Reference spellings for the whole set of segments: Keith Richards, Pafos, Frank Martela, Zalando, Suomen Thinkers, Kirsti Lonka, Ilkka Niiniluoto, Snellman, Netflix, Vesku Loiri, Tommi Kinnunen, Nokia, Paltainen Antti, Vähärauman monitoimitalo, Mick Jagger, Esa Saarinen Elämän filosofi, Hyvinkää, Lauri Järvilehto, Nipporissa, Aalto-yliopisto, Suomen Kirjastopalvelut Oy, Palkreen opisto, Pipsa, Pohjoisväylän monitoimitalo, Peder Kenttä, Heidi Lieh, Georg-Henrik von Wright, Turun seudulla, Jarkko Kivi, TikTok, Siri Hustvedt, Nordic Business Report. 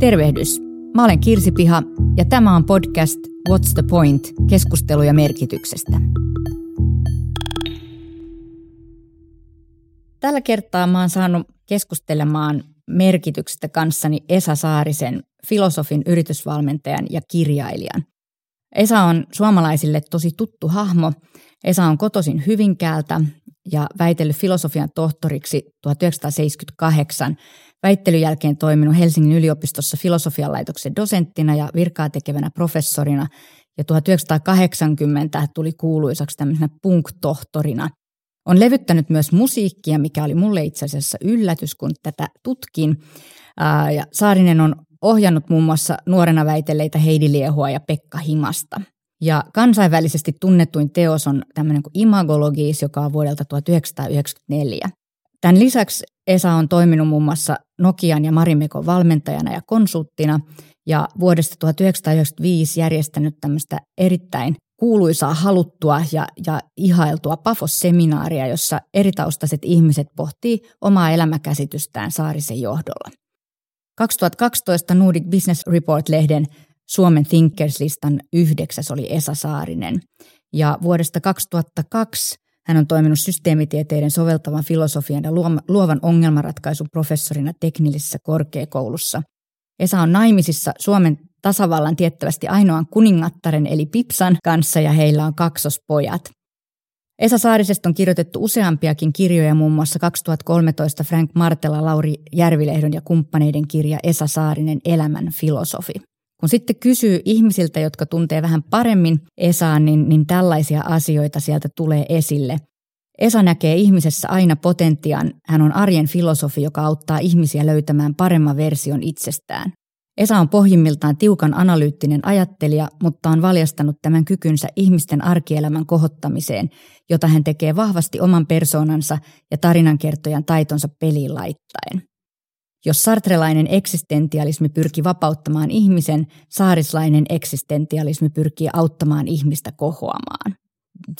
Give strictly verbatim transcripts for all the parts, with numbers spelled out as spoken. Tervehdys. Mä olen Kirsi Piha ja tämä on podcast What's the Point? Keskusteluja merkityksestä. Tällä kertaa mä oon saanut keskustelemaan merkityksestä kanssani Esa Saarisen, filosofin, yritysvalmentajan ja kirjailijan. Esa on suomalaisille tosi tuttu hahmo. Esa on kotoisin Hyvinkäältä ja väitellyt filosofian tohtoriksi tuhatyhdeksänsataaseitsemänkymmentäkahdeksan. Väittelyn jälkeen toiminut Helsingin yliopistossa filosofian laitoksen dosenttina ja virkaa tekevänä professorina. Ja tuhatyhdeksänsataakahdeksankymmentä tuli kuuluisaksi tämmöisenä punk-tohtorina. On levyttänyt myös musiikkia, mikä oli mulle itse asiassa yllätys, kun tätä tutkin. Ää, ja Saarinen on ohjannut muun muassa nuorena väitelleitä Heidi Liehua ja Pekka Himasta. Ja kansainvälisesti tunnetuin teos on tämmöinen kuin Imagologis, joka on vuodelta tuhatyhdeksänsataayhdeksänkymmentäneljä. Tämän lisäksi Esa on toiminut muun muassa Nokian ja Marimekon valmentajana ja konsulttina ja vuodesta tuhatyhdeksänsataayhdeksänkymmentäviisi järjestänyt tämmöistä erittäin kuuluisaa, haluttua ja, ja ihailtua Pafos-seminaaria, jossa eritaustaiset ihmiset pohtii omaa elämäkäsitystään Saarisen johdolla. kaksituhattakaksitoista Nordic Business Report-lehden Suomen Thinkers-listan yhdeksäs oli Esa Saarinen ja vuodesta kaksituhattakaksi hän on toiminut systeemitieteiden, soveltavan filosofian ja luovan ongelmanratkaisun professorina teknillisessä korkeakoulussa. Esa on naimisissa Suomen tasavallan tiettävästi ainoan kuningattaren eli Pipsan kanssa ja heillä on kaksospojat. Esa Saarisesta on kirjoitettu useampiakin kirjoja, muun muassa kaksituhattakolmetoista Frank Martela, Lauri Järvilehdon ja kumppaneiden kirja Esa Saarinen Elämän filosofi. Kun sitten kysyy ihmisiltä, jotka tuntee vähän paremmin Esaa, niin, niin tällaisia asioita sieltä tulee esille. Esa näkee ihmisessä aina potentiaan. Hän on arjen filosofi, joka auttaa ihmisiä löytämään paremman version itsestään. Esa on pohjimmiltaan tiukan analyyttinen ajattelija, mutta on valjastanut tämän kykynsä ihmisten arkielämän kohottamiseen, jota hän tekee vahvasti oman persoonansa ja tarinankertojan taitonsa peliin laittaen. Jos sartrelainen eksistentialismi pyrki vapauttamaan ihmisen, saarislainen eksistentialismi pyrkii auttamaan ihmistä kohoamaan.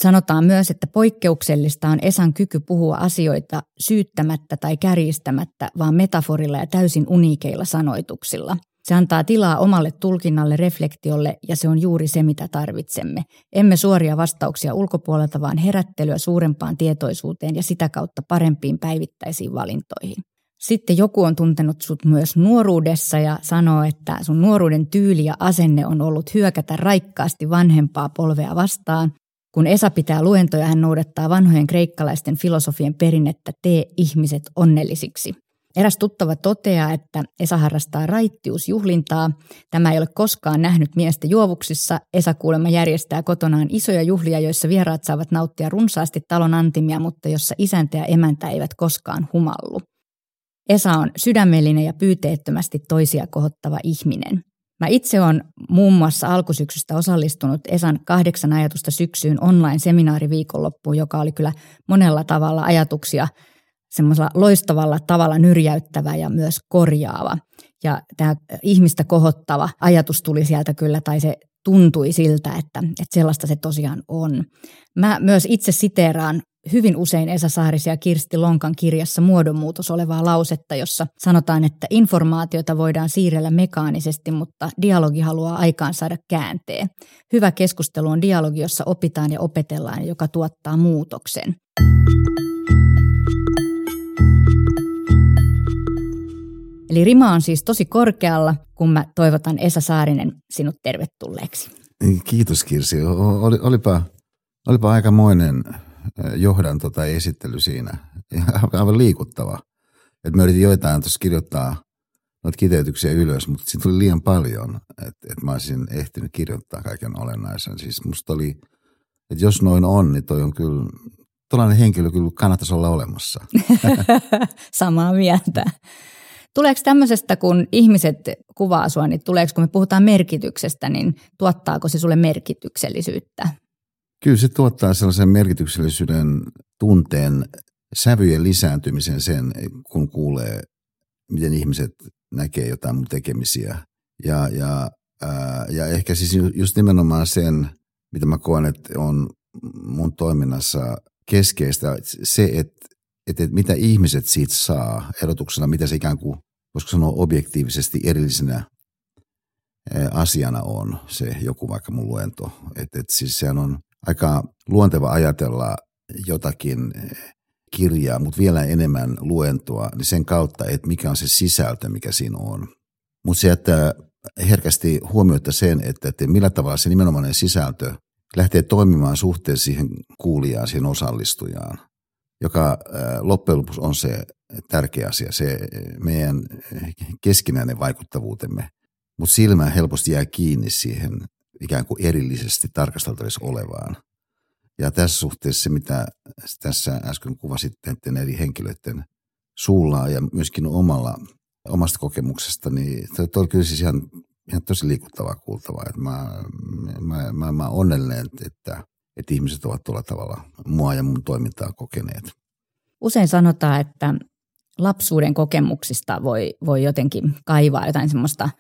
Sanotaan myös, että poikkeuksellista on Esan kyky puhua asioita syyttämättä tai kärjistämättä, vaan metaforilla ja täysin uniikeilla sanoituksilla. Se antaa tilaa omalle tulkinnalle, reflektiolle ja se on juuri se, mitä tarvitsemme. Emme suoria vastauksia ulkopuolelta, vaan herättelyä suurempaan tietoisuuteen ja sitä kautta parempiin päivittäisiin valintoihin. Sitten joku on tuntenut sut myös nuoruudessa ja sanoo, että sun nuoruuden tyyli ja asenne on ollut hyökätä raikkaasti vanhempaa polvea vastaan. Kun Esa pitää luentoja, hän noudattaa vanhojen kreikkalaisten filosofien perinnettä tee ihmiset onnellisiksi. Eräs tuttava toteaa, että Esa harrastaa raittiusjuhlintaa. Tämä ei ole koskaan nähnyt miestä juovuksissa. Esa kuulemma järjestää kotonaan isoja juhlia, joissa vieraat saavat nauttia runsaasti talon antimia, mutta jossa isäntä ja emäntä eivät koskaan humallu. Esa on sydämellinen ja pyyteettömästi toisia kohottava ihminen. Mä itse olen muun muassa alkusyksystä osallistunut Esan kahdeksan ajatusta syksyyn online-seminaariviikonloppuun, joka oli kyllä monella tavalla ajatuksia semmoisella loistavalla tavalla nyrjäyttävä ja myös korjaava. Ja tämä ihmistä kohottava ajatus tuli sieltä kyllä, tai se tuntui siltä, että, että sellaista se tosiaan on. Mä myös itse siteeraan hyvin usein Esa Saarisen ja Kirsti Lonkan kirjassa Muodonmuutos olevaa lausetta, jossa sanotaan, että informaatiota voidaan siirrellä mekaanisesti, mutta dialogi haluaa aikaan saada käänteen. Hyvä keskustelu on dialogi, jossa opitaan ja opetellaan, joka tuottaa muutoksen. Eli rima on siis tosi korkealla, kun mä toivotan Esa Saarinen sinut tervetulleeksi. Kiitos Kirsi. Oli, olipa, olipa aikamoinen johdanto tai esittely siinä. Aivan liikuttava. Et mä yritin joitain tuossa kirjoittaa noita kiteytyksiä ylös, mutta siinä tuli liian paljon, että et mä olisin ehtinyt kirjoittaa kaiken olennaisen. Siis musta oli, että jos noin on, niin toi on kyllä, tuollainen henkilö kyllä kannattaisi olla olemassa. Samaa mieltä. Tuleeko tämmöisestä, kun ihmiset kuvaa sua, niin tuleeko, kun me puhutaan merkityksestä, niin tuottaako se sulle merkityksellisyyttä? Kyllä se tuottaa sellaisen merkityksellisyyden tunteen, sävyjen lisääntymisen sen, kun kuulee, miten ihmiset näkee jotain mun tekemisiä. Ja, ja, ää, ja ehkä siis just nimenomaan sen, mitä mä koen, että on mun toiminnassa keskeistä, se, että, että mitä ihmiset siitä saa erotuksena, mitä se ikään kuin koska sanoa objektiivisesti erillisenä asiana on se joku vaikka mun luento. Että et siis sehän on aika luonteva ajatella jotakin kirjaa, mutta vielä enemmän luentoa, niin sen kautta, että mikä on se sisältö, mikä siinä on. Mutta se jättää herkästi huomiota sen, että et millä tavalla se nimenomainen sisältö lähtee toimimaan suhteessa siihen kuulijaan, siihen osallistujaan, joka loppujen lopuksi on se tärkeä asia, se meidän keskinäinen vaikuttavuutemme. Mutta silmä helposti jää kiinni siihen ikään kuin erillisesti tarkasteltavissa olevaan. Ja tässä suhteessa se, mitä tässä äsken kuvasitte eri henkilöiden suulla ja myöskin omalla, omasta kokemuksesta, niin toi on kyllä siis ihan, ihan tosi liikuttavaa kuultavaa. Et mä, mä, mä, mä olen onnellinen, että, että ihmiset ovat tuolla tavalla mua ja mun toimintaa kokeneet. Usein sanotaan, että lapsuuden kokemuksista voi, voi jotenkin kaivaa jotain semmoista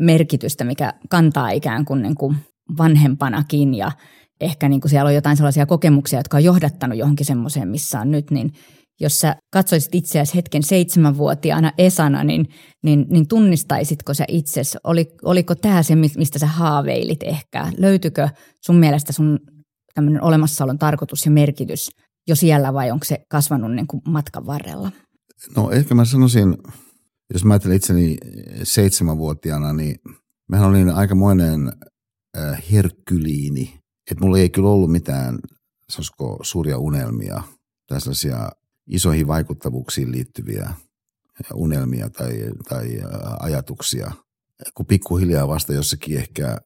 merkitystä, mikä kantaa ikään kuin, niin kuin vanhempanakin ja ehkä niin kuin siellä on jotain sellaisia kokemuksia, jotka on johdattanut johonkin semmoiseen, missä on nyt, niin jos sä katsoisit itseäsi hetken seitsemänvuotiaana Esana, niin, niin, niin tunnistaisitko sä itsesi? Oli, oliko tämä se, mistä sä haaveilit ehkä? Löytyykö sun mielestä sun tämmöinen olemassaolon tarkoitus ja merkitys jo siellä vai onko se kasvanut niin kuin matkan varrella? No ehkä mä sanoisin, jos mä ajattelen itseni seitsemänvuotiaana, niin mähän olin aikamoinen herkkyliini. Että mulla ei kyllä ollut mitään sanoisiko, suuria unelmia tai sellaisia isoihin vaikuttavuuksiin liittyviä unelmia tai, tai ajatuksia. Kun pikkuhiljaa vasta jossakin ehkä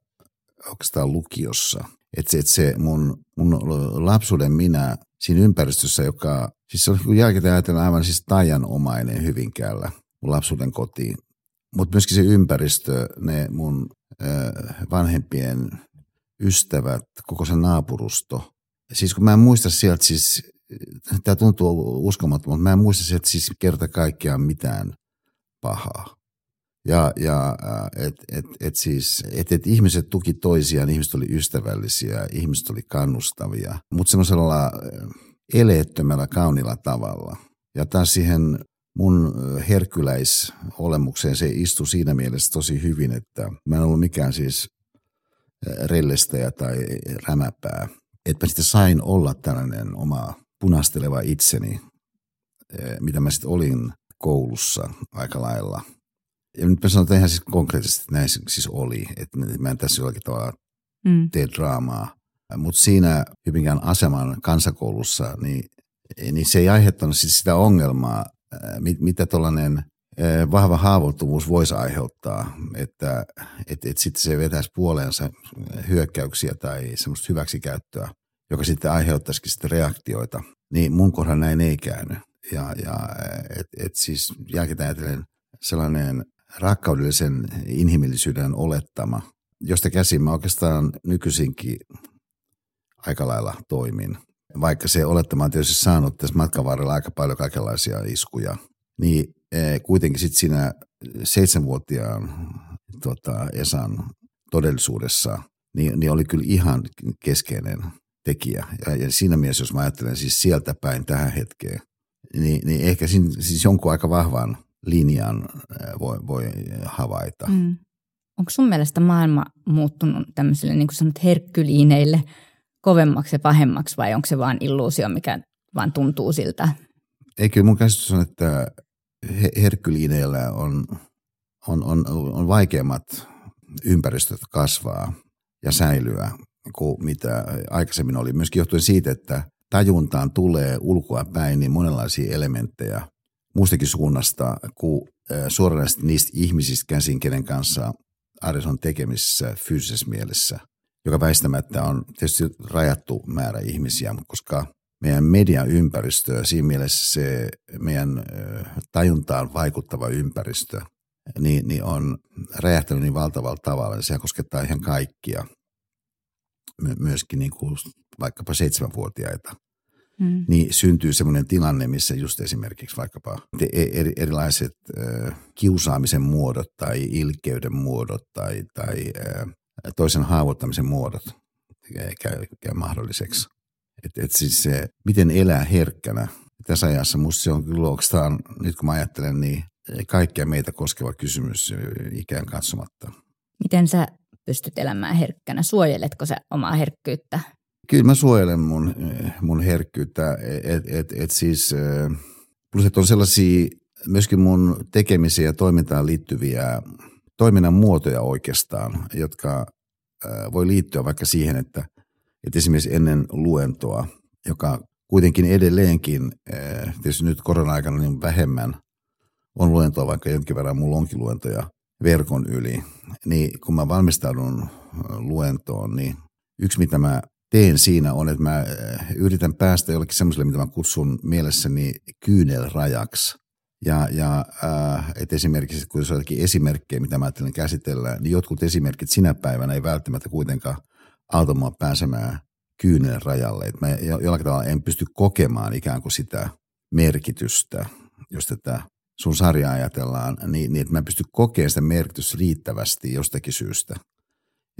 oikeastaan lukiossa. Että se, et se mun, mun lapsuuden minä siinä ympäristössä, joka siis se on jälkeen ajatellen aivan siis taianomainen Hyvinkäällä mun lapsuuden kotiin. Mutta myöskin se ympäristö, ne mun ö, vanhempien ystävät, koko se naapurusto. Siis kun mä en muista sieltä siis, tämä tuntuu uskomattomalta, mutta mä en muista sieltä siis kerta kaikkiaan mitään pahaa. Ja, ja että et, et siis, et, et ihmiset tuki toisiaan, ihmiset oli ystävällisiä, ihmiset oli kannustavia, mutta semmoisella eleettömällä, kauniilla tavalla. Ja taas siihen mun herkkyläisolemukseen se istui siinä mielessä tosi hyvin, että mä en ollut mikään siis rellestäjä tai rämäpää. Että mä sitten sain olla tällainen oma punasteleva itseni, mitä mä sitten olin koulussa aika lailla. Ja nyt mä sanon, että eihän siis konkreettisesti näin siis oli. Että mä en tässä jollakin tavalla mm. tee draamaa. Mutta siinä Hyvinkään aseman kansakoulussa, niin, niin se ei aiheuttanut siis sitä ongelmaa, mitä tuollainen vahva haavoittuvuus voisi aiheuttaa, että et, et sitten se vetäisi puoleensa hyökkäyksiä tai semmoista hyväksikäyttöä, joka sitten aiheuttaisikin sitten reaktioita. Niin mun kohdalla näin ei käynyt. Ja, ja et, et siis jälkeen ajatellen sellainen rakkaudellisen inhimillisyyden olettama, josta käsin mä oikeastaan nykyisinkin aika lailla toimin. Vaikka se olettama on tietysti saanut tässä matkan varrella aika paljon kaikenlaisia iskuja, niin kuitenkin sitten siinä seitsemänvuotiaan tota, Esan todellisuudessa niin, niin oli kyllä ihan keskeinen tekijä. Ja, ja siinä mielessä, jos mä ajattelen siis sieltä päin tähän hetkeen, niin, niin ehkä siinä, siis jonkun aika vahvan linjan voi, voi havaita. Mm. Onko sun mielestä maailma muuttunut tämmöisille niin kuin sanot herkkyliineille kovemmaksi ja pahemmaksi vai onko se vaan illuusio, mikä vaan tuntuu siltä? Ei kyllä mun käsitys on, että herkkyliineillä on, on, on, on vaikeammat ympäristöt kasvaa ja säilyä kuin mitä aikaisemmin oli. Myöskin johtuen siitä, että tajuntaan tulee ulkoa päin niin monenlaisia elementtejä muustakin suunnasta kuin suoranaisesti niistä ihmisistä käsin, kenen kanssa arjessa on tekemisissä fyysisessä mielessä, joka väistämättä on tietysti rajattu määrä ihmisiä, mutta koska meidän mediaympäristö, siinä mielessä se meidän tajuntaan vaikuttava ympäristö, niin, niin on räjähtänyt niin valtavalla tavalla. Se koskettaa ihan kaikkia, myöskin niin kuin vaikkapa seitsemänvuotiaita. Mm. Niin syntyy semmoinen tilanne, missä just esimerkiksi vaikkapa erilaiset kiusaamisen muodot tai ilkeyden muodot tai, tai toisen haavoittamisen muodot käy, käy mahdolliseksi. Että et siis se, miten elää herkkänä tässä ajassa, musta se on kyllä oikeastaan, nyt kun mä ajattelen, niin kaikkea meitä koskeva kysymys ikään katsomatta. Miten sä pystyt elämään herkkänä? Suojeletko sä omaa herkkyyttä? Kyllä mä suojelen mun, mun herkkyyttä. Et, et, et siis, plus että on sellaisia myöskin mun tekemisiä ja toimintaan liittyviä toiminnan muotoja oikeastaan, jotka voi liittyä vaikka siihen, että, että esimerkiksi ennen luentoa, joka kuitenkin edelleenkin, tietysti nyt korona-aikana niin vähemmän on luentoa, vaikka jonkin verran mulla onkin luentoja verkon yli, niin kun mä valmistaudun luentoon, niin yksi mitä mä teen siinä on, että mä yritän päästä jollekin semmoiselle, mitä mä kutsun mielessäni kyynelrajaksi. Ja, ja äh, että esimerkiksi, kun se on jotakin esimerkkejä, mitä mä ajattelen käsitellä, niin jotkut esimerkit sinä päivänä ei välttämättä kuitenkaan auta mua pääsemään kyynelrajalle. Että mä jollakin tavalla en pysty kokemaan ikään kuin sitä merkitystä, jos tätä sun sarjaa ajatellaan, niin, niin että mä en pysty kokemaan sitä merkitystä riittävästi jostakin syystä.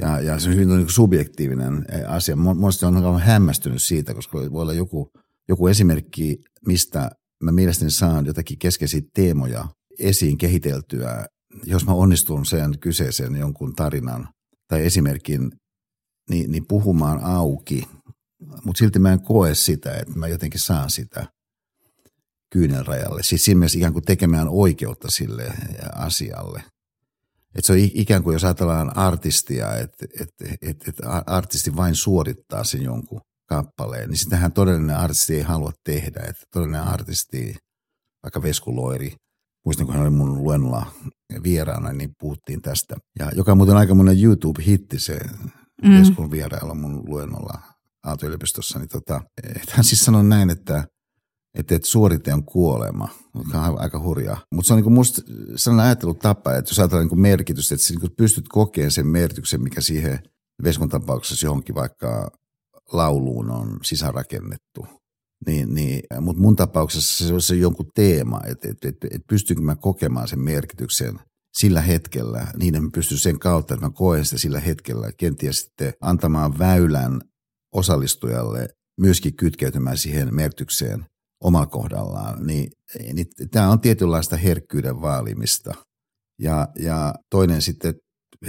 Ja, ja se on hyvin niin subjektiivinen asia. Monesti olen hämmästynyt siitä, koska voi olla joku, joku esimerkki, mistä mä mielestäni saan jotakin keskeisiä teemoja esiin kehiteltyä, jos mä onnistun sen kyseisen jonkun tarinan tai esimerkin niin, niin puhumaan auki, mutta silti mä en koe sitä, että mä jotenkin saan sitä kyynelrajalle. Siis siinä mielessä ikään kuin tekemään oikeutta sille asialle. Et se on ikään kuin, jos ajatellaan artistia, että et, et, et artisti vain suorittaa sen jonkun kappaleen, niin sitähän todellinen artisti ei halua tehdä. Että todellinen artisti, vaikka Vesku Loiri, muistan kun hän oli mun luennolla vieraana, niin puhuttiin tästä. Ja joka on muuten aika monen YouTube-hitti se mm. Veskun vierailla mun luennolla Aalto-yliopistossa, niin tota, hän siis sanoi näin, että Että et suorite on kuolema, joka on aika hurjaa. Mutta se on niinku musta sellainen ajattelutapa, että jos ajatellaan niinku merkitystä, että niinku pystyt kokemaan sen merkityksen, mikä siihen Veskun tapauksessa johonkin vaikka lauluun on sisäänrakennettu. Niin, niin, mutta mun tapauksessa se on se jonkun teema, että et, et, et pystynkö mä kokemaan sen merkityksen sillä hetkellä, niin että mä pystyn sen kautta, että mä koen sitä sillä hetkellä, kenties sitten antamaan väylän osallistujalle myöskin kytkeytymään siihen merkitykseen omalla kohdallaan, niin, niin tämä on tietynlaista herkkyyden vaalimista. Ja, ja toinen sitten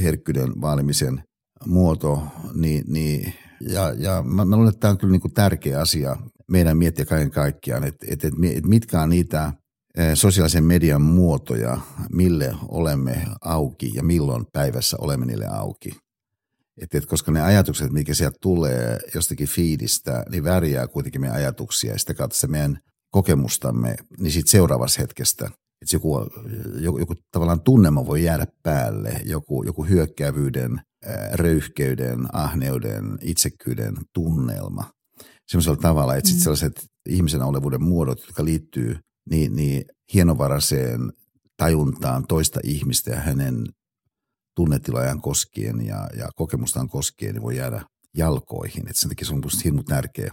herkkyyden vaalimisen muoto, niin, niin ja, ja mä, mä luulen, että tämä on kyllä niin kuin tärkeä asia meidän miettiä kaiken kaikkiaan, että et, et, et mitkä on niitä sosiaalisen median muotoja, mille olemme auki ja milloin päivässä olemme niille auki. Et, et koska ne ajatukset, mikä sieltä tulee jostakin fiidistä, niin värjää kuitenkin meidän ajatuksia ja sitä kautta se meidän kokemustamme, niin sitten seuraavassa hetkestä, että joku, joku, joku tavallaan tunnelma voi jäädä päälle, joku, joku hyökkäävyyden, röyhkeyden, ahneuden, itsekkyyden tunnelma. Semmoisella tavalla, että sitten sellaiset ihmisenä olevuuden muodot, jotka liittyy niin, niin hienovaraiseen tajuntaan toista ihmistä ja hänen tunnetilajan koskien ja, ja kokemustaan koskien, niin voi jäädä jalkoihin. Et sen takia se on minusta hirmu tärkeä.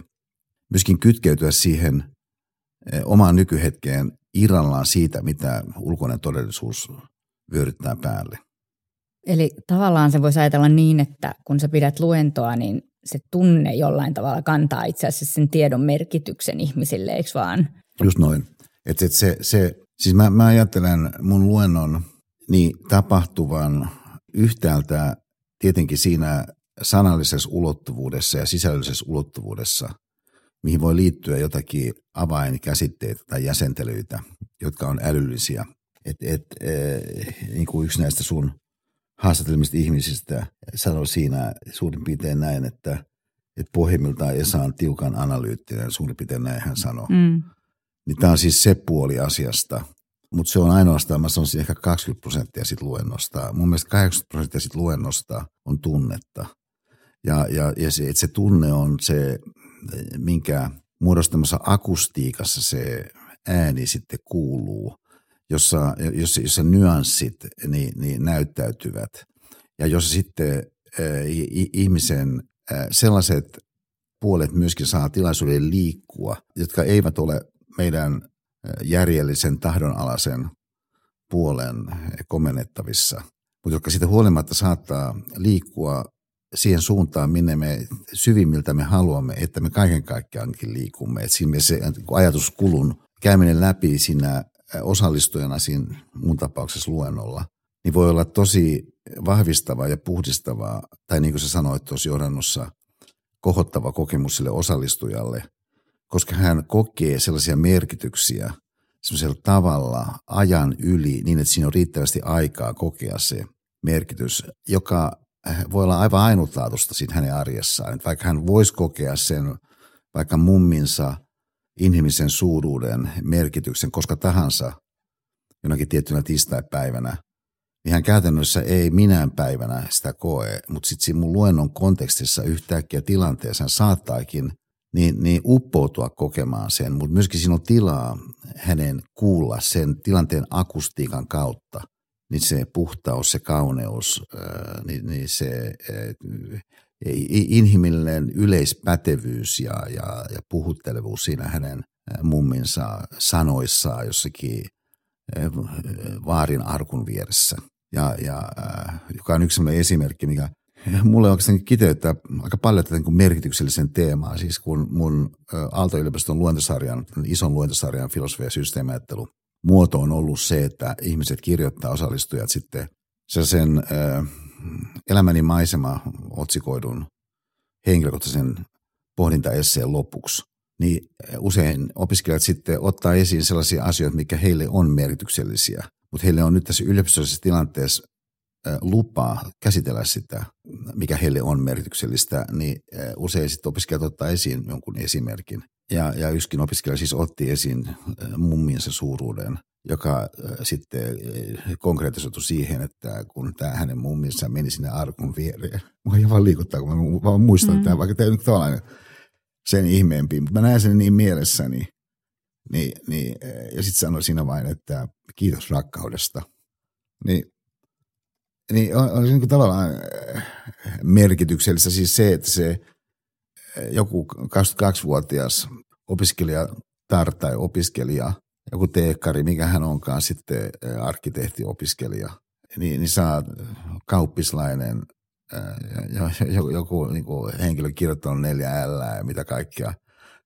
Myöskin kytkeytyä siihen e, omaan nykyhetkeen irrallaan siitä, mitä ulkoinen todellisuus vyöryttää päälle. Eli tavallaan se voisi ajatella niin, että kun sä pidät luentoa, niin se tunne jollain tavalla kantaa itse asiassa sen tiedon merkityksen ihmisille, eikö vaan? Just noin. Et, et se, se, siis mä, mä ajattelen mun luennon niin tapahtuvan yhtäältä tietenkin siinä sanallisessa ulottuvuudessa ja sisällöllisessä ulottuvuudessa, mihin voi liittyä jotakin avainkäsitteitä tai jäsentelyitä, jotka on älyllisiä. Et, et, e, niin kuin yksi näistä sun haastattelemista ihmisistä sanoi siinä suurin piirtein näin, että et pohjimmiltaan Esa on tiukan analyyttinen, suurin piirtein näin hän sanoi. Mm. Niin tämä on siis se puoli asiasta. Mutta se on ainoastaan, mä sanoisin ehkä kaksikymmentä prosenttia sit luennosta. Mun mielestä kahdeksankymmentä prosenttia sit luennosta on tunnetta. Ja, ja, ja se, se tunne on se, minkä muodostamassa akustiikassa se ääni sitten kuuluu, jossa, jossa, jossa nyanssit niin, niin näyttäytyvät. Ja jossa sitten äh, ihmisen äh, sellaiset puolet myöskin saa tilaisuuden liikkua, jotka eivät ole meidän järjellisen tahdonalaisen puolen komennettavissa, mutta jotka siitä huolimatta saattaa liikkua siihen suuntaan, minne me syvimmiltä me haluamme, että me kaiken kaikkiaankin liikumme. Et siinä se ajatuskulun käyminen läpi siinä osallistujana siinä mun tapauksessa luennolla, niin voi olla tosi vahvistavaa ja puhdistavaa, tai niin kuin sä sanoit tuossa johdannossa, kohottava kokemus sille osallistujalle, koska hän kokee sellaisia merkityksiä sellaisella tavalla ajan yli niin, että siinä on riittävästi aikaa kokea se merkitys, joka voi olla aivan ainutlaatuista siinä hänen arjessaan. Että vaikka hän voisi kokea sen vaikka mumminsa inhimillisen suuruuden merkityksen koska tahansa jonakin tiettynä tiistaipäivänä, niin hän käytännössä ei minään päivänä sitä koe, mutta sitten siinä mun luennon kontekstissa yhtäkkiä tilanteessa hän saattaakin niin, niin uppoutua kokemaan sen, mutta myöskin siinä on tilaa hänen kuulla sen tilanteen akustiikan kautta. Niin se puhtaus, se kauneus, niin, niin se inhimillinen yleispätevyys ja, ja, ja puhuttelevuus siinä hänen mumminsa sanoissaan jossakin vaarin arkun vieressä. Ja, ja, joka on yksi sellainen esimerkki, mikä mulle oikeastaan kiteyttää aika paljon tätä merkityksellisen teemaa. Siis kun mun Aalto-yliopiston luentosarjan, ison luentosarjan filosofia ja systeemiajattelu muoto on ollut se, että ihmiset kirjoittaa osallistujat sitten sen elämäni maisema otsikoidun henkilökohtaisen pohdintaesseen lopuksi. Niin usein opiskelijat sitten ottaa esiin sellaisia asioita, mikä heille on merkityksellisiä, mutta heille on nyt tässä yliopistollisessa tilanteessa lupa käsitellä sitä, mikä heille on merkityksellistä, niin usein sitten opiskelijat ottaa esiin jonkun esimerkin. Ja, ja yksikin opiskelija siis otti esiin mumminsa suuruuden, joka sitten konkretisoitui siihen, että kun tämä hänen mumminsa meni sinne arkun viereen. Mua ihan vaan liikuttaa, kun mä vaan muistan mm. tämän, vaikka tämä on nyt tavallaan sen ihmeempi. Mutta mä näen sen niin mielessäni. Niin, niin, ja sitten sanoin siinä vain, että kiitos rakkaudesta. Niin, niin on, on se niin kuin tavallaan merkityksellistä siis se, että se joku kaksikymmentäkaksivuotias opiskelijatar tai opiskelija, joku teekkari, mikä hän onkaan sitten arkkitehtiopiskelija, niin, niin saa kauppislainen, joku, joku niin kuin henkilö kirjoittanut neljä L:ää ja mitä kaikkea.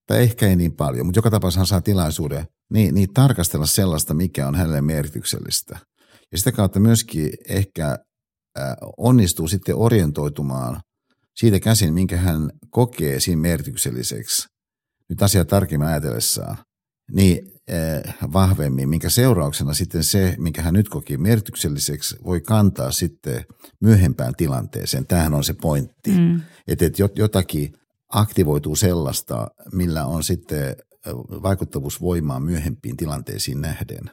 Tai ehkä ei niin paljon, mutta joka tapauksessa hän saa tilaisuuden niin, niin tarkastella sellaista, mikä on hänelle merkityksellistä. Ja sitä kautta myöskin ehkä onnistuu sitten orientoitumaan siitä käsin, minkä hän kokee siinä merkitykselliseksi, nyt asiaa tarkemmin ajatellessaan, niin vahvemmin, minkä seurauksena sitten se, minkä hän nyt koki merkitykselliseksi, voi kantaa sitten myöhempään tilanteeseen. Tämähän on se pointti, mm. että jotakin aktivoituu sellaista, millä on sitten vaikuttavuusvoimaa myöhempiin tilanteisiin nähden.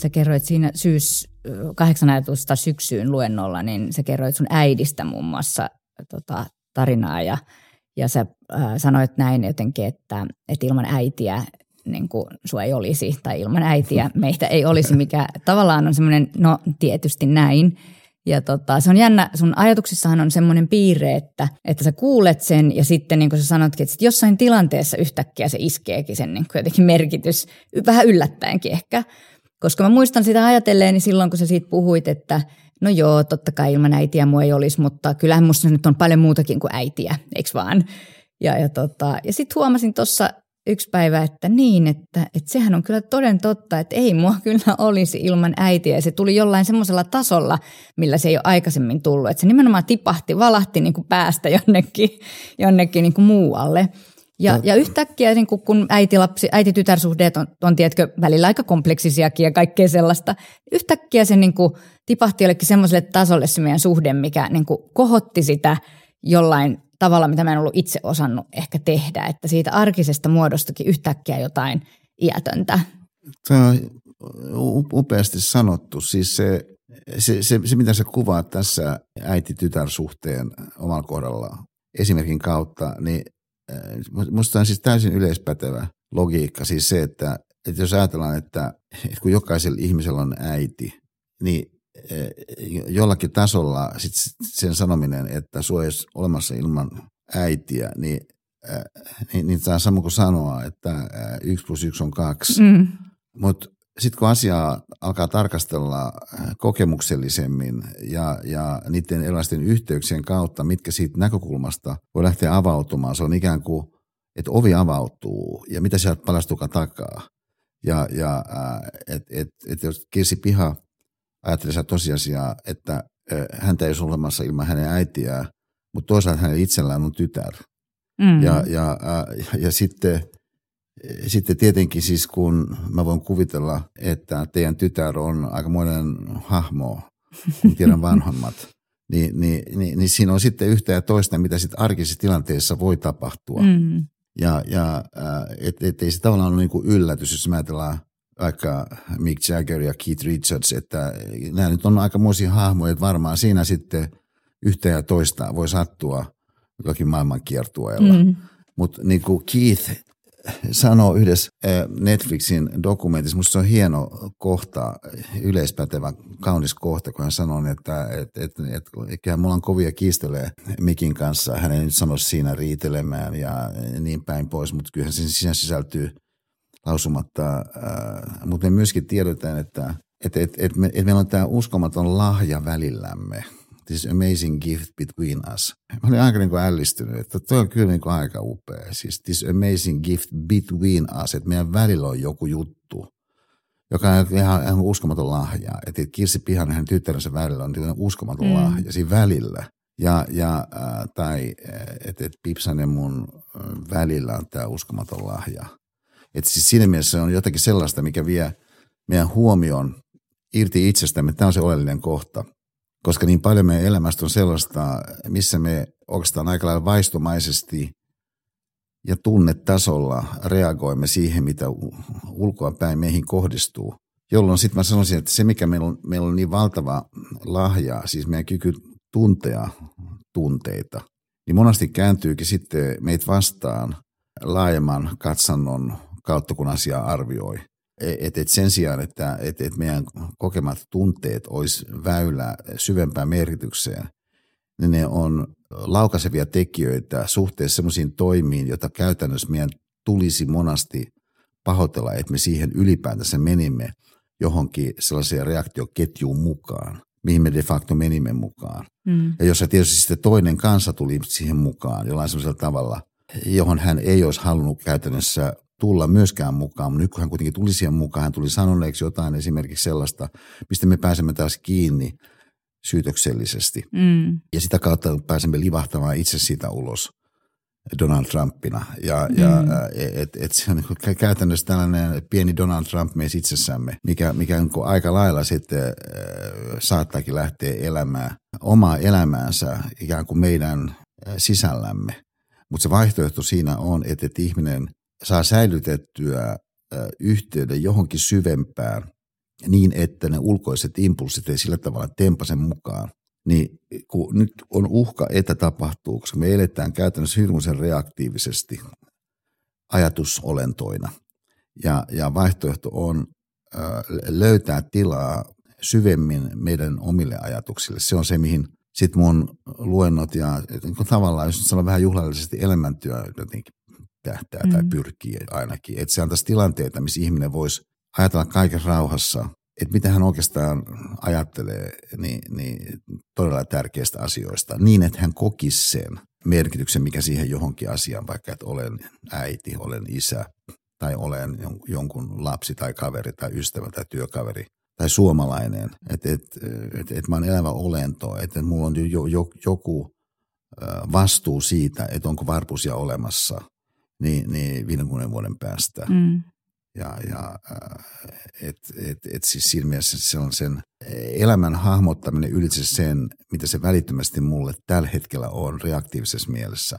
Sä kerroit siinä syys kahdeksan ajatusta syksyyn luennolla, niin sä kerroit sun äidistä muun muassa tota, tarinaa ja, ja sä äh, sanoit näin jotenkin, että, että ilman äitiä niin kuin sua ei olisi tai ilman äitiä meitä ei olisi, mikä tavallaan on semmoinen, no tietysti näin. Ja tota, se on jännä, sun ajatuksissahan on semmoinen piirre, että, että sä kuulet sen ja sitten niin kuin sä sanotkin, että jossain tilanteessa yhtäkkiä se iskeekin sen niin kuin jotenkin merkitys, vähän yllättäenkin ehkä. Koska mä muistan sitä ajatelleeni silloin, kun sä siitä puhuit, että no joo, totta kai ilman äitiä mua ei olisi, mutta kyllähän musta nyt on paljon muutakin kuin äitiä, eiks vaan? Ja, ja, tota, ja sitten huomasin tuossa yksi päivä, että niin, että, että sehän on kyllä toden totta, että ei mua kyllä olisi ilman äitiä. Ja se tuli jollain semmoisella tasolla, millä se ei ole aikaisemmin tullut. Että se nimenomaan tipahti, valahti niin kuin päästä jonnekin, jonnekin niin kuin muualle. Ja, ja yhtäkkiä, niin kun äiti-lapsi, äiti-tytärsuhteet on, on tiedätkö, välillä aika kompleksisiakin ja kaikkea sellaista, yhtäkkiä se niin kun tipahti jollekin semmoiselle tasolle se meidän suhde, mikä niin kun kohotti sitä jollain tavalla, mitä mä en ollut itse osannut ehkä tehdä. Että siitä arkisesta muodostakin yhtäkkiä jotain iätöntä. Tämä on upeasti sanottu. Siis se, se, se, se mitä sä kuvaat tässä äiti-tytärsuhteen omalla kohdalla esimerkin kautta, niin minusta on siis täysin yleispätevä logiikka, siis se, että, että jos ajatellaan, että, että kun jokaisella ihmisellä on äiti, niin jollakin tasolla sit sen sanominen, että sinua ei ole olemassa ilman äitiä, niin, niin, niin tämä on sama kuin sanoa, että yksi plus yksi on kaksi. Mm. Mutta sitten kun asiaa alkaa tarkastella kokemuksellisemmin ja, ja niiden erilaisten yhteyksien kautta, mitkä siitä näkökulmasta voi lähteä avautumaan. Se on ikään kuin että ovi avautuu ja mitä sieltä palastuukaan takaa. Ja, ja että et, et jos Kirsi Piha ajattelee sitä tosiasiaa, että häntä ei olisi olemassa ilman hänen äitiään, mutta toisaalta hänellä itsellään on tytär. Mm. Ja, ja, ja, ja sitten, sitten tietenkin siis kun mä voin kuvitella, että teidän tytär on aikamoinen hahmo, kun tiedän vanhemmat, niin, niin, niin, niin siinä on sitten yhtä ja toista, mitä sitten arkisessa tilanteessa voi tapahtua. Mm. Ja, ja et, et ei se tavallaan ole niin kuin yllätys, jos me ajatellaan vaikka Mick Jagger ja Keith Richards, että nämä nyt on aikamoisia hahmoja, että varmaan siinä sitten yhtä ja toista voi sattua jollakin maailmankiertueella. Mm. Mutta niin kuin Keith sanoi yhdessä Netflixin dokumentissa, musta se on hieno kohta, yleispätevä, kaunis kohta, kun hän sanoi, että et, et, et, et, mulla on kovia kiistelee Mikin kanssa, hän ei nyt sano siinä riitelemään ja niin päin pois, mutta kyllähän siinä sisältyy lausumatta, äh, mutta me myöskin tiedetään, että et, et, et me, et meillä on tämä uskomaton lahja välillämme. This amazing gift between us. Mä olin aika niin kuin ällistynyt, että toi on kyllä niin kuin aika upea. Siis this amazing gift between us, että meidän välillä on joku juttu, joka on ihan, ihan uskomaton lahja. Että Kirsi Pihan ja hänen tyttärensä välillä on uskomaton mm. lahja siinä välillä. Ja, ja äh, tai että et Pipsan ja mun välillä on tämä uskomaton lahja. Että siis siinä mielessä on jotakin sellaista, mikä vie meidän huomion irti itsestämme. Tämä on se oleellinen kohta. Koska niin paljon meidän elämästä on sellaista, missä me oikeastaan aika lailla vaistomaisesti ja tunnetasolla reagoimme siihen, mitä ulkoapäin meihin kohdistuu. Jolloin sitten mä sanoisin, että se mikä meillä on, meillä on niin valtava lahja, siis meidän kyky tuntea tunteita, niin monasti kääntyykin sitten meitä vastaan laajemman katsannon kautta, kun asiaa arvioi. Et, et sen sijaan, että et, et meidän kokemat tunteet olisi väylä syvempään merkitykseen, niin ne on laukaisevia tekijöitä suhteessa sellaisiin toimiin, joita käytännössä meidän tulisi monasti pahoitella, että me siihen ylipäätänsä menimme johonkin sellaiseen reaktioketjuun mukaan, mihin me de facto menimme mukaan. Mm. Ja jossa tietysti sitten toinen kansa tuli siihen mukaan jollain sellaisella tavalla, johon hän ei olisi halunnut käytännössä tulla myöskään mukaan, mutta nyt kun hän kuitenkin tuli siihen mukaan, hän tuli sanoneeksi jotain esimerkiksi sellaista, mistä me pääsemme taas kiinni syytöksellisesti. Mm. Ja sitä kautta pääsemme livahtamaan itse siitä ulos Donald Trumpina. Ja, mm. ja et, et se on niin käytännössä tällainen pieni Donald Trump meissä itsessämme, mikä, mikä aika lailla sitten äh, saattaakin lähteä elämään, omaa elämäänsä ikään kuin meidän äh, sisällämme. Mutta se vaihtoehto siinä on, että et ihminen saa säilytettyä yhteyden johonkin syvempään niin, että ne ulkoiset impulssit ei sillä tavalla tempasen mukaan. Niin kun nyt on uhka, että tapahtuu, koska me eletään käytännössä hirmuisen reaktiivisesti ajatusolentoina. Ja, ja vaihtoehto on ö, löytää tilaa syvemmin meidän omille ajatuksille. Se on se, mihin sitten mun luennot ja tavallaan, jos sanon vähän juhlallisesti, elämäntyö jotenkin tähtää mm. tai pyrkii ainakin. Että se antaisi tilanteita, missä ihminen voisi ajatella kaiken rauhassa, että mitä hän oikeastaan ajattelee niin, niin todella tärkeistä asioista, niin että hän kokisi sen merkityksen, mikä siihen johonkin asiaan, vaikka että olen äiti, olen isä tai olen jonkun lapsi tai kaveri tai ystävä tai työkaveri tai suomalainen, että et, et, et mä oon elävä olento, että mulla on jo, jo, joku vastuu siitä, että onko varpusia olemassa niin, niin viidenkymmenen vuoden päästä. Mm. Ja, ja että et, et siis siinä mielessä se on sen elämän hahmottaminen ylitse sen, mitä se välittömästi mulle tällä hetkellä on reaktiivisessa mielessä.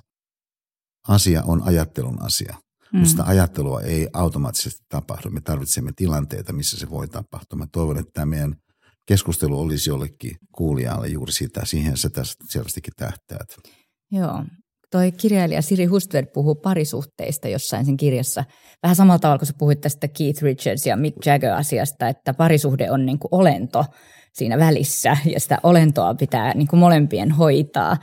Asia on ajattelun asia. Mm. Mutta sitä ajattelua ei automaattisesti tapahdu. Me tarvitsemme tilanteita, missä se voi tapahtua. Mä toivon, että tämä meidän keskustelu olisi jollekin kuulijalle juuri sitä. Siihen sä tästä selvästikin tähtäät. Joo. Toi kirjailija Siri Hustvedt puhuu parisuhteista jossain sen kirjassa. Vähän samalla tavalla, kun sä puhuit tästä Keith Richards ja Mick Jagger-asiasta, että parisuhde on niin kuin olento siinä välissä ja sitä olentoa pitää niin kuin molempien hoitaa.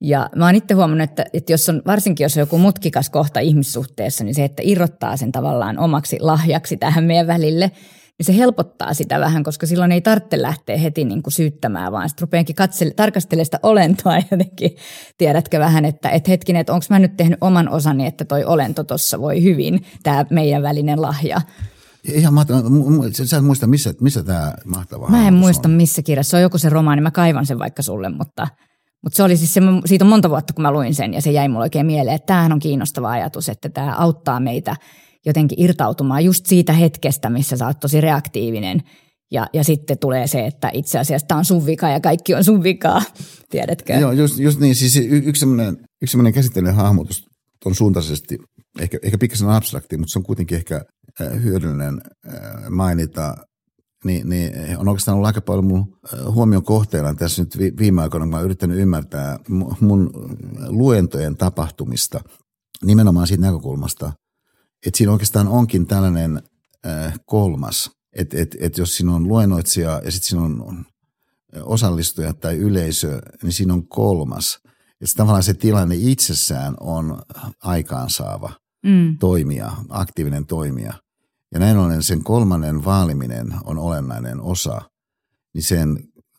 Ja mä oon itse huomannut, että, että jos on, varsinkin jos on joku mutkikas kohta ihmissuhteessa, niin se, että irrottaa sen tavallaan omaksi lahjaksi tähän meidän välille, niin se helpottaa sitä vähän, koska silloin ei tarvitse lähteä heti niin kuin syyttämään, vaan sitten rupeankin katsele- tarkastelemaan sitä olentoa jotenkin. Tiedätkö vähän, että et hetkinen, että onko mä nyt tehnyt oman osani, että toi olento tuossa voi hyvin, tämä meidän välinen lahja. Ihan mahtavaa. Sä et muista, missä, missä tämä mahtavaa Mä en muista, on. missä kirjassa. Se on joku se romaani, mä kaivan sen vaikka sulle, mutta... Mutta se oli siis se, siitä on monta vuotta, kun mä luin sen ja se jäi mulle oikein mieleen, että tämähän on kiinnostava ajatus, että tämä auttaa meitä jotenkin irtautumaan just siitä hetkestä, missä sä oot tosi reaktiivinen. Ja, ja sitten tulee se, että itse asiassa tämä on sun vika ja kaikki on sun vikaa, tiedätkö? Joo, just, just niin. Siis y- yksi sellainen käsitteellinen hahmotus on suuntaisesti, ehkä, ehkä pikkasen abstrakti, mutta se on kuitenkin ehkä äh, hyödyllinen äh, mainita. Niin, niin on oikeastaan ollut aika paljon mun huomion kohteena tässä nyt viime aikoina, kun mä oon yrittänyt ymmärtää mun luentojen tapahtumista nimenomaan siitä näkökulmasta, että siinä oikeastaan onkin tällainen kolmas, että et, et jos siinä on luennoitsija ja sitten siinä on osallistuja tai yleisö, niin siinä on kolmas. Että tavallaan se tilanne itsessään on aikaansaava mm. toimija, aktiivinen toimija. Ja näin ollen sen kolmannen vaaliminen on olennainen osa niin sen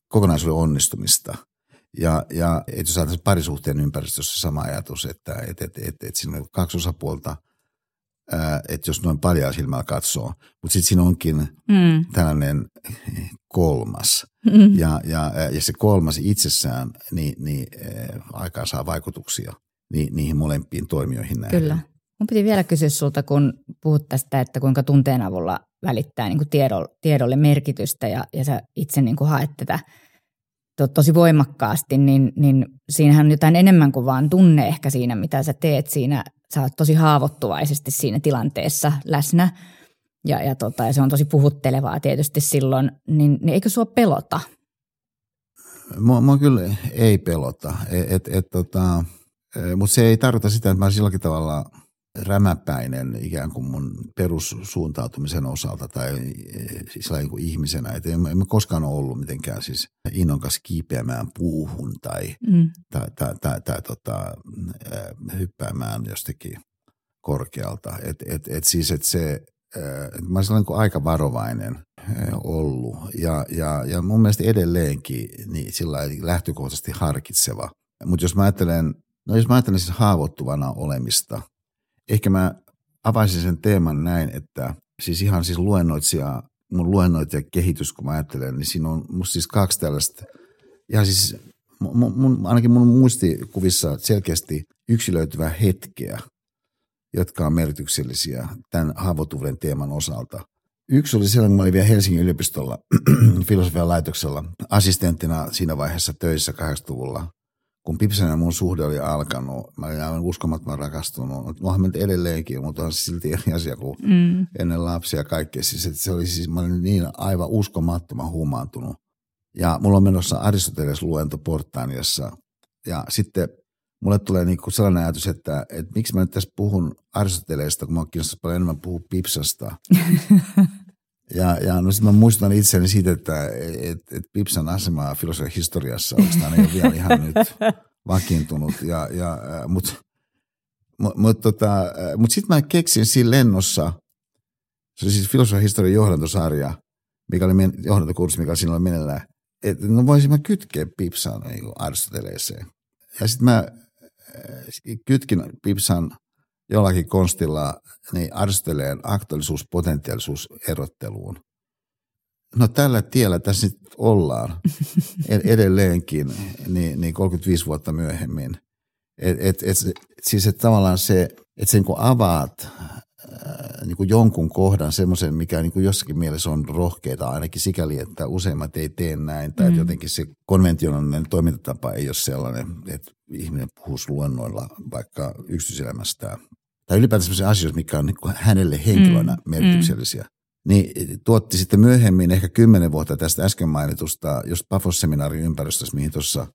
kokonaisuuden onnistumista. Ja, ja et jos ajatellaan parisuhteen ympäristössä sama ajatus, että et, et, et, et siinä on kaksi osapuolta, että jos noin paljaalla silmällä katsoo. Mutta sitten siinä onkin mm. tällainen kolmas. Mm. Ja, ja, ja se kolmas itsessään niin, niin, aikaan saa vaikutuksia niin, niihin molempiin toimijoihin näin. Kyllä. Mun piti vielä kysyä sulta, kun puhut tästä, että kuinka tunteen avulla välittää niin kuin tiedolle merkitystä ja, ja sä itse niin kuin haet tätä to, tosi voimakkaasti, niin, niin siinähän on jotain enemmän kuin vaan tunne ehkä siinä, mitä sä teet siinä. Sä oot tosi haavoittuvaisesti siinä tilanteessa läsnä ja, ja, tota, ja se on tosi puhuttelevaa tietysti silloin, niin, niin eikö sua pelota? Mua, mua kyllä ei pelota, tota, mutta se ei tarkoita sitä, että mä silläkin tavalla... rämäpäinen ikään kuin mun perussuuntautumisen osalta tai siis niin kuin ihmisenä. Et en, en mä koskaan ole ollut mitenkään siis innonkas kiipeämään puuhun tai, mm. tai, tai, tai, tai tota, hyppäämään jostakin korkealta. Et, et, et siis, et se, et mä olen sellainen kuin aika varovainen ollut ja, ja, ja mun mielestä edelleenkin niin sillain lähtökohtaisesti harkitseva. Mutta jos mä ajattelen, no jos mä ajattelen siis haavoittuvana olemista, ehkä mä avaisin sen teeman näin, että siis ihan siis luennoitsija, mun luennoitsija kehitys, kun mä ajattelen, niin siinä on musta siis kaksi tällaista, ihan siis mun, ainakin mun muistikuvissa selkeästi yksilöityvää hetkeä, jotka on merkityksellisiä tämän haavoittuvuuden teeman osalta. Yksi oli sellainen, kun mä olin vielä Helsingin yliopistolla filosofian laitoksella assistenttina siinä vaiheessa töissä kahdeksankymmentäluvulla. Kun Pipsan ja mun suhde oli alkanut, mä olin aivan uskomattoman rakastunut. Mä olen edelleenkin, mutta on silti eri asia kuin mm. ennen lapsia ja kaikkea. Siis, se oli siis, mä olin niin aivan uskomattoman huumaantunut. Ja mulla on menossa Aristoteles luento Portaniassa. Ja sitten mulle tulee niinku sellainen ajatus, että et miksi mä nyt tässä puhun Aristoteleista, kun mä oon kiinnostunut paljon enemmän puhua Pipsasta. Ja, ja no sitten mä muistutan itseäni siitä, että et, et Pipsan asemaa filosofian historiassa oikeastaan ei ole vielä ihan nyt vakiintunut. Ja, ja, Mutta mut, mut, tota, mut sitten mä keksin siinä lennossa, se oli siis filosofian historian johdantosarja, mikä oli men, johdantokurssi, mikä siinä oli meneillään, että no voisin mä kytkeä Pipsan niin kuin Aristoteleeseen. Ja sitten mä sit kytkin Pipsan jollakin konstilla niin Aristoteleen aktuaalisuus-potentiaalisuus-erotteluun. No tällä tiellä tässä nyt ollaan edelleenkin niin, niin kolmekymmentäviisi vuotta myöhemmin. Et, et, et, siis että tavallaan se, että sä niin kuin avaat äh, niin kuin jonkun kohdan semmoisen, mikä niin kuin jossakin mielessä on rohkeita ainakin sikäli, että useimmat ei tee näin tai mm. jotenkin se konventionaalinen toimintatapa ei ole sellainen, että ihminen puhuisi luennoilla vaikka yksityiselämästään. Tai ylipäätään sellaisia asioita, mitkä on niin kuin hänelle henkilönä mm, merkityksellisiä. Mm. Niin tuotti sitten myöhemmin ehkä kymmenen vuotta tästä äsken mainitusta, just Pafos-seminaarin ympäristössä, mihin tuossa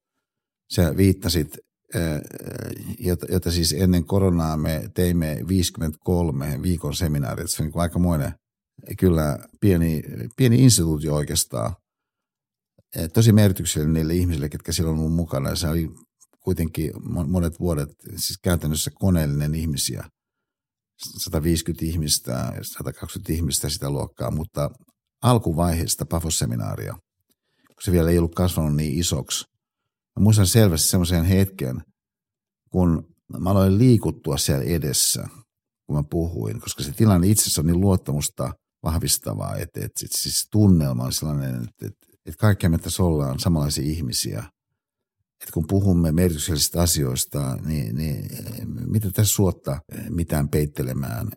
sä viittasit, jota, jota siis ennen koronaa me teimme viisikymmentäkolme viikon seminaaria. Se on niin aikamoinen, kyllä pieni, pieni instituutio oikeastaan. Tosi merkityksellinen niille ihmisille, ketkä siellä on ollut mukana. Se oli kuitenkin monet vuodet, siis käytännössä koneellinen ihmisiä, sataviisikymmentä ihmistä, satakaksikymmentä ihmistä sitä luokkaa, mutta alkuvaiheesta Pafos-seminaaria, kun se vielä ei ollut kasvanut niin isoksi. Mä muistan selvästi semmoisen hetken, kun mä aloin liikuttua siellä edessä, kun mä puhuin, koska se tilanne itsessä on niin luottamusta vahvistavaa, että, että siis tunnelma on sellainen, että, että, että kaikkea me tässä ollaan samanlaisia ihmisiä. Että kun puhumme merkityksellisistä asioista, niin, niin mitä tässä suotta mitään peittelemään.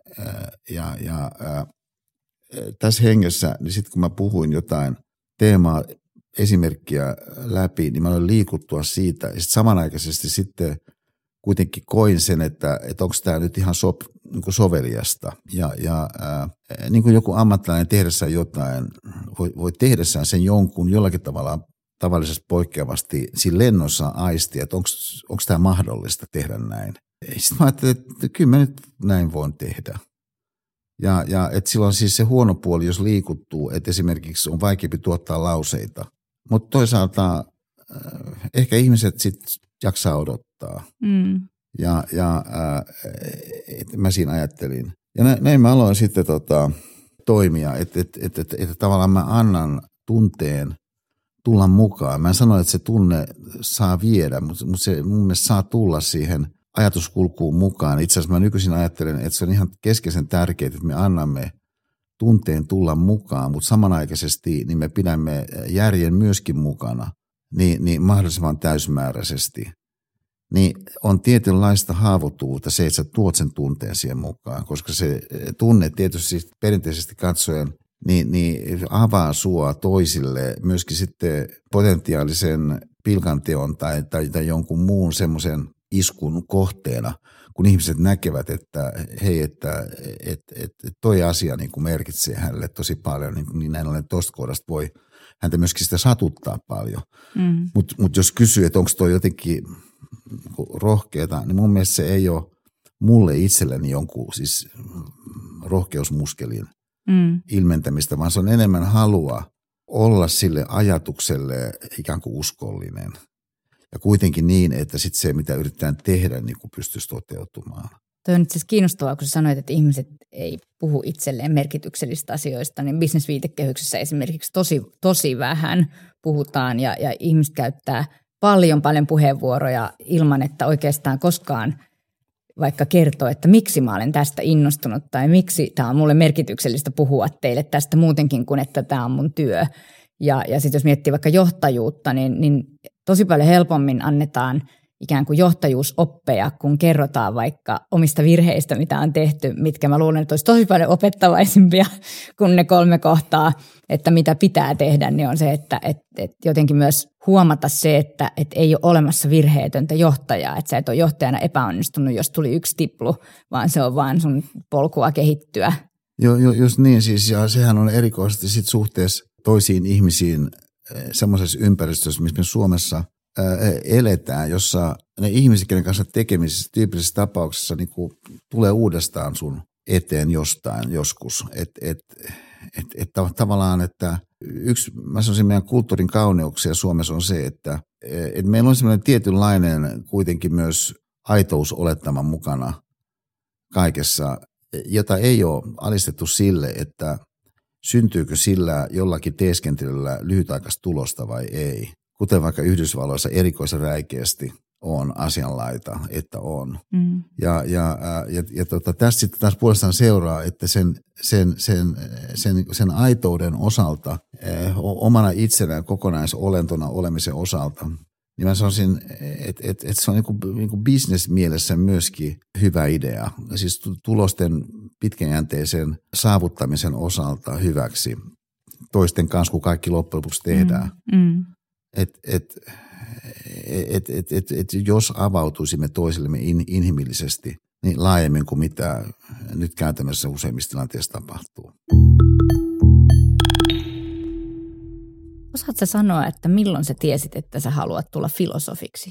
Ja, ja ää, tässä hengessä, niin sitten kun mä puhuin jotain teemaa, esimerkkiä läpi, niin mä aloin liikuttua siitä. Ja sitten samanaikaisesti sitten kuitenkin koin sen, että, että onko tämä nyt ihan sop, niin kuin soveliasta. Ja, ja ää, niin kuin joku ammattilainen tehdessään jotain, voi, voi tehdessään sen jonkun jollakin tavalla tavallisesti poikkeavasti siinä lennossa aistia, että onko tämä mahdollista tehdä näin. Sitten mä ajattelin, että kyllä mä nyt näin voin tehdä. Ja, ja että silloin siis se huono puoli, jos liikuttuu, että esimerkiksi on vaikeampi tuottaa lauseita. Mutta toisaalta ehkä ihmiset sitten jaksaa odottaa. Mm. Ja, ja ää, mä siinä ajattelin. Ja nä, näin mä aloin sitten tota, toimia, että et, et, et, et, tavallaan mä annan tunteen tulla mukaan. Mä en sano, että se tunne saa viedä, mutta mut se mun mielestä saa tulla siihen ajatuskulkuun mukaan. Itse asiassa mä nykyisin ajattelen, että se on ihan keskeisen tärkeää, että me annamme tunteen tulla mukaan, mutta samanaikaisesti niin me pidämme järjen myöskin mukana, niin, niin mahdollisimman täysmääräisesti. Niin on tietynlaista haavoittuvuutta se, että sä tuot sen tunteen siihen mukaan, koska se tunne tietysti perinteisesti katsoen Niin, niin avaa sua toisille myöskin sitten potentiaalisen pilkanteon tai, tai, tai jonkun muun semmoisen iskun kohteena, kun ihmiset näkevät, että hei, että et, et, et toi asia niin kuin merkitsee hänelle tosi paljon, niin, niin näin ollen tuosta kohdasta voi häntä myöskin sitä satuttaa paljon. Mm. Mutta mut jos kysyy, että onko toi jotenkin rohkeata, niin mun mielestä se ei ole mulle itselleni jonkun siis rohkeusmuskelin Mm. ilmentämistä, vaan se on enemmän halua olla sille ajatukselle ikään kuin uskollinen. Ja kuitenkin niin, että sitten se, mitä yritetään tehdä, niin kuin pystyisi toteutumaan. Tuo on nyt siis kiinnostavaa, kun sanoit, että ihmiset ei puhu itselleen merkityksellisistä asioista, niin bisnesviitekehyksessä esimerkiksi tosi, tosi vähän puhutaan ja, ja ihmiset käyttää paljon, paljon puheenvuoroja ilman, että oikeastaan koskaan vaikka kertoo, että miksi mä olen tästä innostunut tai miksi tämä on mulle merkityksellistä puhua teille tästä muutenkin kuin, että tämä on mun työ. Ja, ja sitten jos miettii vaikka johtajuutta, niin, niin tosi paljon helpommin annetaan ikään kuin johtajuusoppeja, kun kerrotaan vaikka omista virheistä, mitä on tehty, mitkä mä luulen, että olisi tosi paljon opettavaisimpia kuin ne kolme kohtaa, että mitä pitää tehdä, niin on se, että et, et jotenkin myös huomata se, että et ei ole olemassa virheetöntä johtajaa, että sä et ole johtajana epäonnistunut, jos tuli yksi tiplu, vaan se on vaan sun polkua kehittyä. Joo, jo, just niin siis, ja sehän on erikoisesti sit suhteessa toisiin ihmisiin semmoisessa ympäristössä, missä me Suomessa eletään, jossa ne ihmiset, kenen kanssa tekemisissä tyypillisissä tapauksissa niin kuin tulee uudestaan sun eteen jostain joskus. Et, et, et, et, tavallaan, että yksi, mä sanoisin, meidän kulttuurin kauneuksia Suomessa on se, että et meillä on semmoinen tietynlainen kuitenkin myös aitousolettama mukana kaikessa, jota ei ole alistettu sille, että syntyykö sillä jollakin teeskentelyllä lyhytaikaista tulosta vai ei. Kuten vaikka Yhdysvalloissa erikoisen räikeästi on asianlaita, että on. Mm. Ja, ja, ja, ja tota, tästä sitten taas puolestaan seuraa, että sen, sen, sen, sen, sen aitouden osalta, eh, omana itsenään kokonaisolentona olemisen osalta, niin mä sanoisin, että et, et se on niinku, niinku bisnesmielessä myöskin hyvä idea. Siis tulosten pitkäjänteisen saavuttamisen osalta hyväksi toisten kanssa, kun kaikki loppujen lopuksi tehdään. Mm. Mm. Että et, et, et, et, et, jos avautuisimme toisillemme in, inhimillisesti, niin laajemmin kuin mitä nyt käytännössä useimmissa tilanteissa tapahtuu. Osaatko sanoa, että milloin sä tiesit, että sä haluat tulla filosofiksi?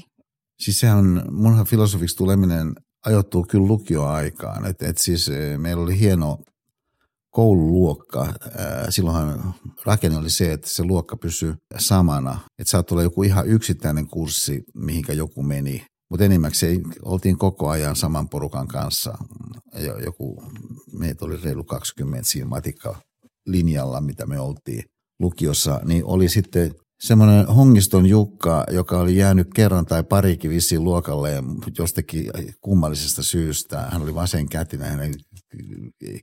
Siis sehän on, munhan filosofiksi tuleminen ajoittuu kyllä lukioaikaan. Että et siis meillä oli hieno koululuokka, silloinhan rakenne oli se, että se luokka pysyi samana. Että saattoi olla joku ihan yksittäinen kurssi, mihinkä joku meni. Mutta enimmäkseen oltiin koko ajan saman porukan kanssa. Joku, meitä oli reilu kaksikymmentä siinä matikka linjalla, mitä me oltiin lukiossa, niin oli sitten semmoinen Hongiston Jukka, joka oli jäänyt kerran tai parikin vissiin luokalleen jostakin kummallisesta syystä. Hän oli vasenkätinen, hänen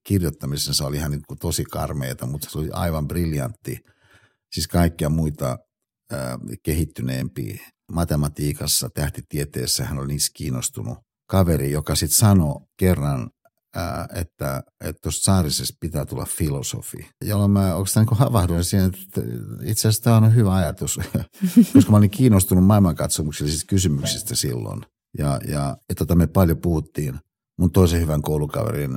kirjoittamisensa oli ihan niin kuin tosi karmeita, mutta se oli aivan briljantti. Siis kaikkia muita äh, kehittyneempiä. Matematiikassa, tähtitieteessä hän oli niissä kiinnostunut kaveri, joka sitten sanoi kerran, Ää, että tuosta Saarisesta pitää tulla filosofi, jolloin mä oikeastaan niin havahduin siihen, että itse asiassa tämä on hyvä ajatus, koska mä olin kiinnostunut maailmankatsomuksellisista kysymyksistä silloin, ja, ja että me paljon puhuttiin mun toisen hyvän koulukaverin,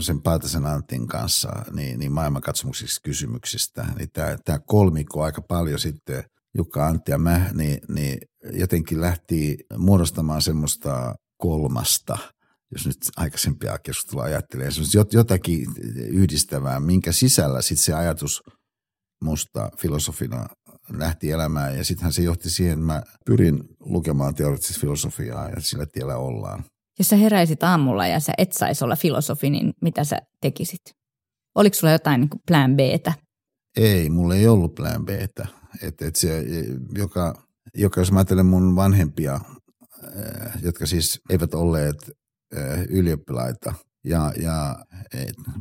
sen Paltaisen Antin kanssa, niin, niin maailmankatsomuksellisista kysymyksistä, niin tämä kolmikko aika paljon sitten, Jukka, Antti ja mä, niin, niin jotenkin lähti muodostamaan semmoista kolmasta, jos nyt aikaisempia keskustelua ajattelee, jotakin yhdistävää, minkä sisällä sitten se ajatus musta filosofina lähti elämään. Ja sittenhän se johti siihen, että mä pyrin lukemaan teoreettisesti filosofiaa ja sillä tiellä ollaan. Jos sä heräisit aamulla ja sä et saisi olla filosofi, niin mitä sä tekisit? Oliko sulla jotain niin kuin plan B:tä? Ei, mulla ei ollut plan B:tä. Et, et se, joka, joka, jos mä ajattelen mun vanhempia, jotka siis eivät olleet ylioppilaita ja, ja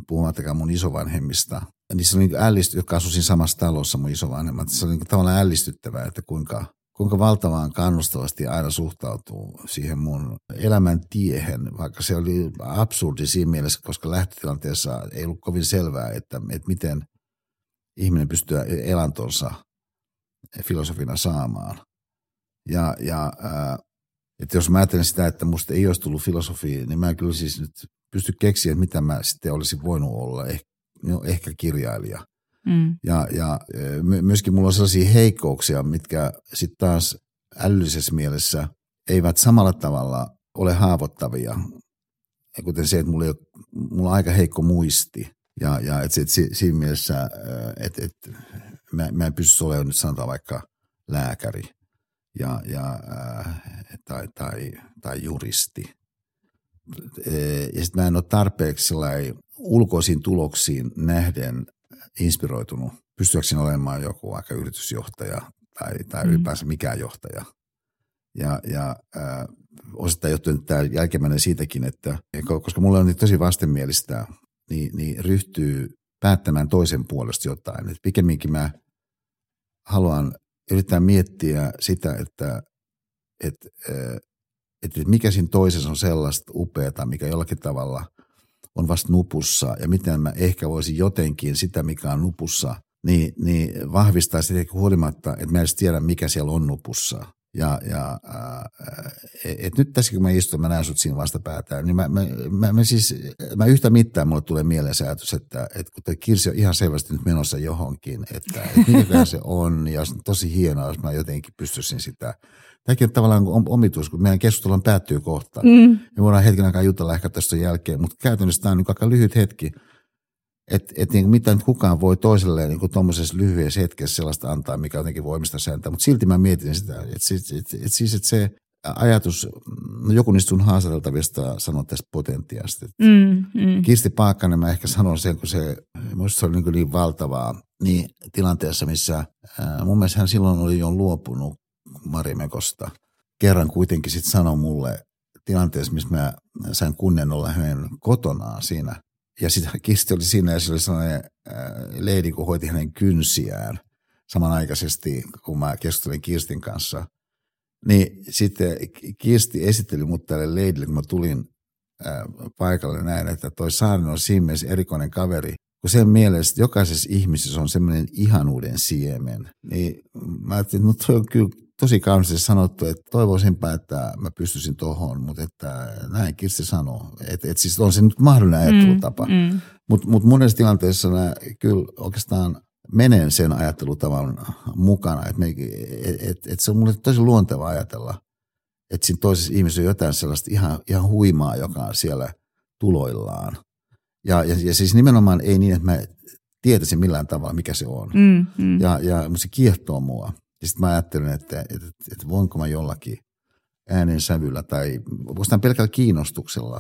puhumattakaan mun isovanhemmista. Niissä oli ällisty, jotka asuivat samassa talossa mun isovanhemmat. Se oli tavallaan ällistyttävää, että kuinka, kuinka valtavaan kannustavasti aina suhtautuu siihen mun elämän tiehen, vaikka se oli absurdi siinä mielessä, koska lähtötilanteessa ei ollut kovin selvää, että, että miten ihminen pystyy elantonsa filosofina saamaan. Ja, ja että jos mä ajattelen sitä, että musta ei olisi tullut filosofia, niin mä en kyllä siis nyt pysty keksiä, että mitä mä sitten olisin voinut olla. Eh, no, ehkä kirjailija. Mm. Ja, ja myöskin mulla on sellaisia heikkouksia, mitkä sitten taas älyllisessä mielessä eivät samalla tavalla ole haavoittavia. Ja kuten se, että mulla, ei ole, mulla on aika heikko muisti. Ja, ja että et, siinä mielessä, että et, mä, mä en pysty olemaan nyt sanotaan vaikka lääkäri. Ja, ja, tai, tai, tai juristi. Ja sitten mä en ole tarpeeksi ulkoisiin tuloksiin nähden inspiroitunut. Pystyäkseni olemaan joku aika yritysjohtaja tai, tai mm. ylipäänsä mikään johtaja. Ja, ja äh, osittain johtuen tämä jälkimmäinen siitäkin, että koska mulla on tosi vastenmielistä, niin, niin ryhtyy päättämään toisen puolesta jotain. Et pikemminkin mä haluan yritetään miettiä sitä, että, että, että mikä siinä toisessa on sellaista upeata, mikä jollakin tavalla on vasta nupussa ja miten mä ehkä voisin jotenkin sitä, mikä on nupussa, niin, niin vahvistaa sitä huolimatta, että mä en tiedä, mikä siellä on nupussa. Ja, ja että nyt tässä kun mä istun, mä näen sut siinä vastapäätään, niin mä, mä, mä, mä siis, mä yhtä mittaan mulle tulee mieleen se ajatus, että, että kun toi Kirsi on ihan selvästi nyt menossa johonkin, että, että mikäkään se on ja se on tosi hienoa, jos mä jotenkin pystyisin sitä. Tämäkin on tavallaan omituus, kun meidän keskustellaan päättyy kohta. Mm. Me voidaan hetken aikaa jutella ehkä tästä jälkeen, mutta käytännössä tämä on nyt aika lyhyt hetki. Että et, niin mitä nyt kukaan voi toiselleen niin tuommoisessa lyhyessä hetkessä sellaista antaa, mikä jotenkin voimista sääntää. Mutta silti mä mietin sitä, että siis et, et, et, et se ajatus, no joku niistä sun haastateltavista sanoi tästä potentiaasta. Mm, mm. Kirsti Paakkanen, mä ehkä sanon sen, kun se, musta se oli niin, niin valtavaa, niin tilanteessa, missä ää, mun mielestä hän silloin oli jo luopunut Marimekosta. Kerran kuitenkin sitten sanoi mulle tilanteessa, missä mä sain kunnen olla hänen kotonaan siinä. Ja sitten Kirsti oli siinä ja se oli sellainen leidi, kun hoiti hänen kynsiään samanaikaisesti, kun mä keskustelin Kirstin kanssa. Niin sitten Kirsti esitteli mut tälle leidille, kun mä tulin paikalle näin, että toi Saarinen on siinä mielessä erikoinen kaveri. Kun sen mielestä jokaisessa ihmisessä on semmoinen ihanuuden siemen. Niin mä ajattelin, että no toi on kyllä tosi kaunisesti sanottu, että toivoisinpä, että mä pystyisin tohon, mutta että näin Kirsti sanoo. Että et siis on se nyt mahdollinen ajattelutapa. Mm, mm. Mutta mut monessa tilanteessa mä kyllä oikeastaan menen sen ajattelutavan mukana. Että et, et, et se on mulle tosi luontevaa ajatella, että siinä toisessa ihmisessä on jotain sellaista ihan, ihan huimaa, joka on siellä tuloillaan. Ja, ja, ja siis nimenomaan ei niin, että mä tietäisin millään tavalla, mikä se on. Mm, mm. Ja, ja se kiehtoo mua. Ja sitten mä ajattelin, että, että, että voinko mä jollakin äänen sävyllä tai oikeastaan pelkällä kiinnostuksella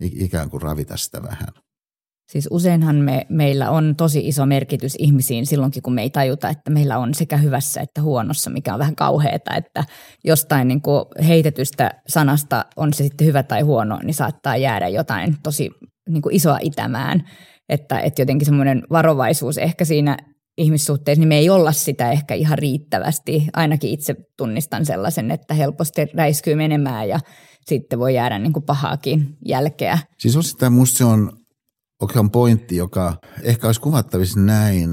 ikään kuin ravita sitä vähän. Siis useinhan me, meillä on tosi iso merkitys ihmisiin silloinkin, kun me ei tajuta, että meillä on sekä hyvässä että huonossa, mikä on vähän kauheata, että jostain niin kuin heitetystä sanasta, on se sitten hyvä tai huono, niin saattaa jäädä jotain tosi niin kuin isoa itämään. Että, että jotenkin semmoinen varovaisuus ehkä siinä ihmissuhteessa, niin me ei olla sitä ehkä ihan riittävästi. Ainakin itse tunnistan sellaisen, että helposti räiskyy menemään ja sitten voi jäädä niin kuin pahaakin jälkeä. Siis osittain musta se on oikean pointti, joka ehkä olisi kuvattavissa näin.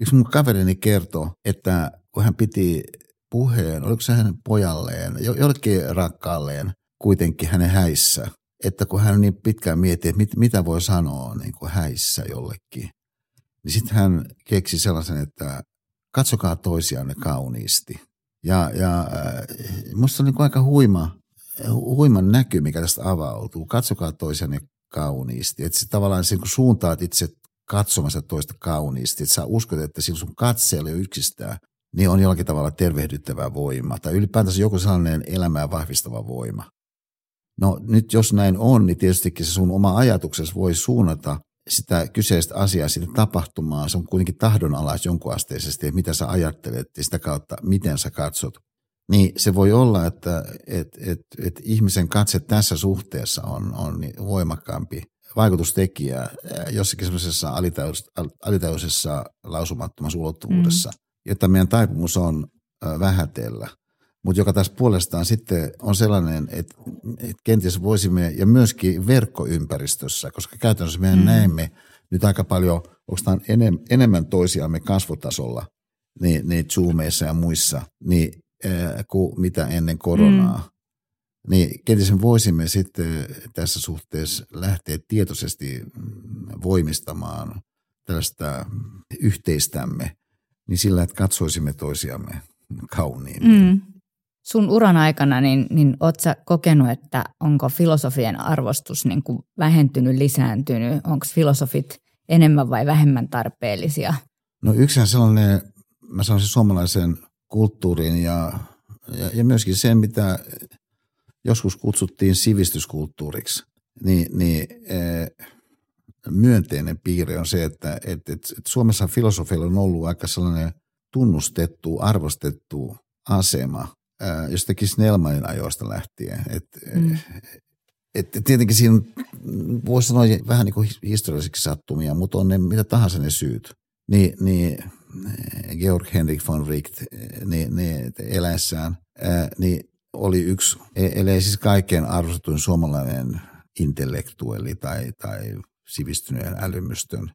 Yksi mun kaverini kertoi, että kun hän piti puheen, oliko se hänen pojalleen, jollekin rakkaalleen kuitenkin hänen häissä, että kun hän niin pitkään mietti, että mit, mitä voi sanoa niin kuin häissä jollekin, niin sitten hän keksi sellaisen, että katsokaa toisiaan kauniisti. Ja, ja musta on niin kuin aika huima, huima näky, mikä tästä avautuu. Katsokaa toisiaan kauniisti. Että tavallaan sen, kun suuntaat itse katsomassa toista kauniisti, että sä uskot, että siinä sun katseella jo yksistään, niin on jollakin tavalla tervehdyttävä voima. Tai ylipäätänsä joku sellainen elämää vahvistava voima. No nyt jos näin on, niin tietystikin se sun oma ajatuksesi voi suunnata sitä kyseistä asiaa, sitä tapahtumaa. Se on kuitenkin tahdonalais jonkunasteisesti, että mitä sä ajattelet ja sitä kautta, miten sä katsot. Niin se voi olla, että et, et, et ihmisen katse tässä suhteessa on, on voimakkaampi vaikutustekijä jossakin sellaisessa alitajuisessa lausumattomassa ulottuvuudessa, mm. jota meidän taipumus on vähätellä. Mutta joka taas puolestaan sitten on sellainen, että et kenties voisimme, ja myöskin verkkoympäristössä, koska käytännössä meidän mm. näemme nyt aika paljon, oikeastaan enem, enemmän toisiamme kasvotasolla, niin, niin Zoomeissa ja muissa, niin kuin mitä ennen koronaa, mm. niin kenties me voisimme sitten tässä suhteessa lähteä tietoisesti voimistamaan tällaista yhteistämme, niin sillä, että katsoisimme toisiamme kauniimmin. Mm. Sun uran aikana, niin, niin oot sä kokenut, että onko filosofien arvostus niin kuin vähentynyt, lisääntynyt? Onko filosofit enemmän vai vähemmän tarpeellisia? No yksihän sellainen, mä sanoisin suomalaisen kulttuurin ja, ja, ja myöskin sen, mitä joskus kutsuttiin sivistyskulttuuriksi, niin, niin e, myönteinen piirre on se, että et, et, et Suomessa filosofilla on ollut aika sellainen tunnustettu, arvostettu asema ää, jostakin Snellmanin ajoista lähtien. Et, mm. et, et tietenkin siinä voi sanoa vähän niin kuin historiallisiksi sattumia, mutta on ne mitä tahansa ne syyt. Ni, niin Georg-Henrik von Wright niin, niin, eläessään niin oli yksi, eli siis kaikkein arvostetuin suomalainen intellektuelli tai, tai sivistyneen älymystön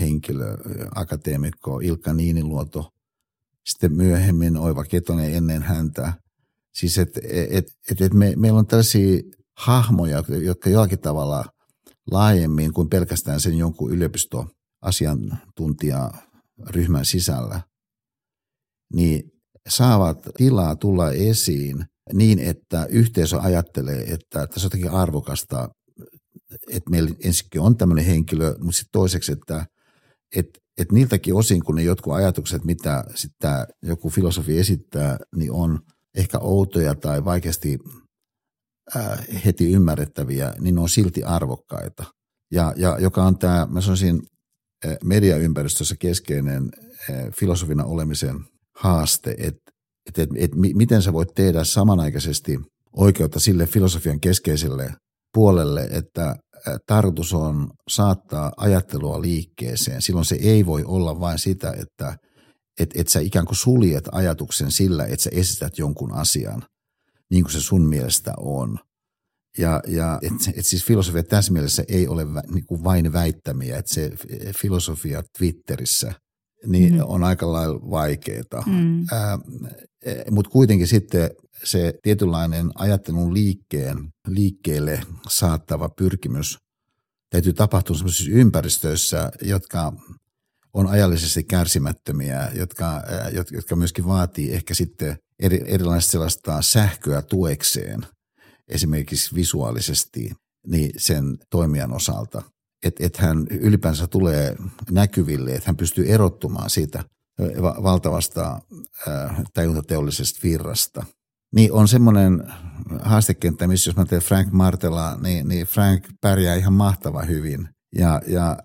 henkilö, akateemikko Ilkka Niiniluoto, sitten myöhemmin Oiva Ketonen ennen häntä. Siis että et, et, et me, meillä on tällaisia hahmoja, jotka jollakin tavalla laajemmin kuin pelkästään sen jonkun yliopistoasiantuntijaa ryhmän sisällä, niin saavat tilaa tulla esiin niin, että yhteisö ajattelee, että tässä on jotenkin arvokasta, että meillä ensinnäkin on tämmöinen henkilö, mutta sitten toiseksi, että et, et niiltäkin osin, kun ne jotkut ajatukset, mitä sitten joku filosofi esittää, niin on ehkä outoja tai vaikeasti äh, heti ymmärrettäviä, niin ne on silti arvokkaita. Ja, ja joka on tämä, mä sanoisin, mediaympäristössä keskeinen filosofina olemisen haaste, että et, et, et, miten sä voit tehdä samanaikaisesti oikeutta sille filosofian keskeiselle puolelle, että tarkoitus on saattaa ajattelua liikkeeseen. Silloin se ei voi olla vain sitä, että et, et sä ikään kuin suljet ajatuksen sillä, että sä esität jonkun asian, niin kuin se sun mielestä on. Ja, ja että et siis filosofia tässä mielessä ei ole vä, niin kuin vain väittämiä, että se filosofia Twitterissä niin mm-hmm. on aika lailla vaikeaa. Mm-hmm. Mutta kuitenkin sitten se tietynlainen ajattelun liikkeen, liikkeelle saattava pyrkimys täytyy tapahtua sellaisissa ympäristöissä, jotka on ajallisesti kärsimättömiä, jotka, jotka myöskin vaatii ehkä sitten eri, erilaista sellaista sähköä tuekseen. Esimerkiksi visuaalisesti niin sen toimijan osalta, että et hän ylipäänsä tulee näkyville, että hän pystyy erottumaan siitä valtavasta äh, tajuntateollisesta virrasta. Niin on semmoinen haastekenttä, missä jos mä teen Frank Martela, niin, niin Frank pärjää ihan mahtava hyvin Ja, ja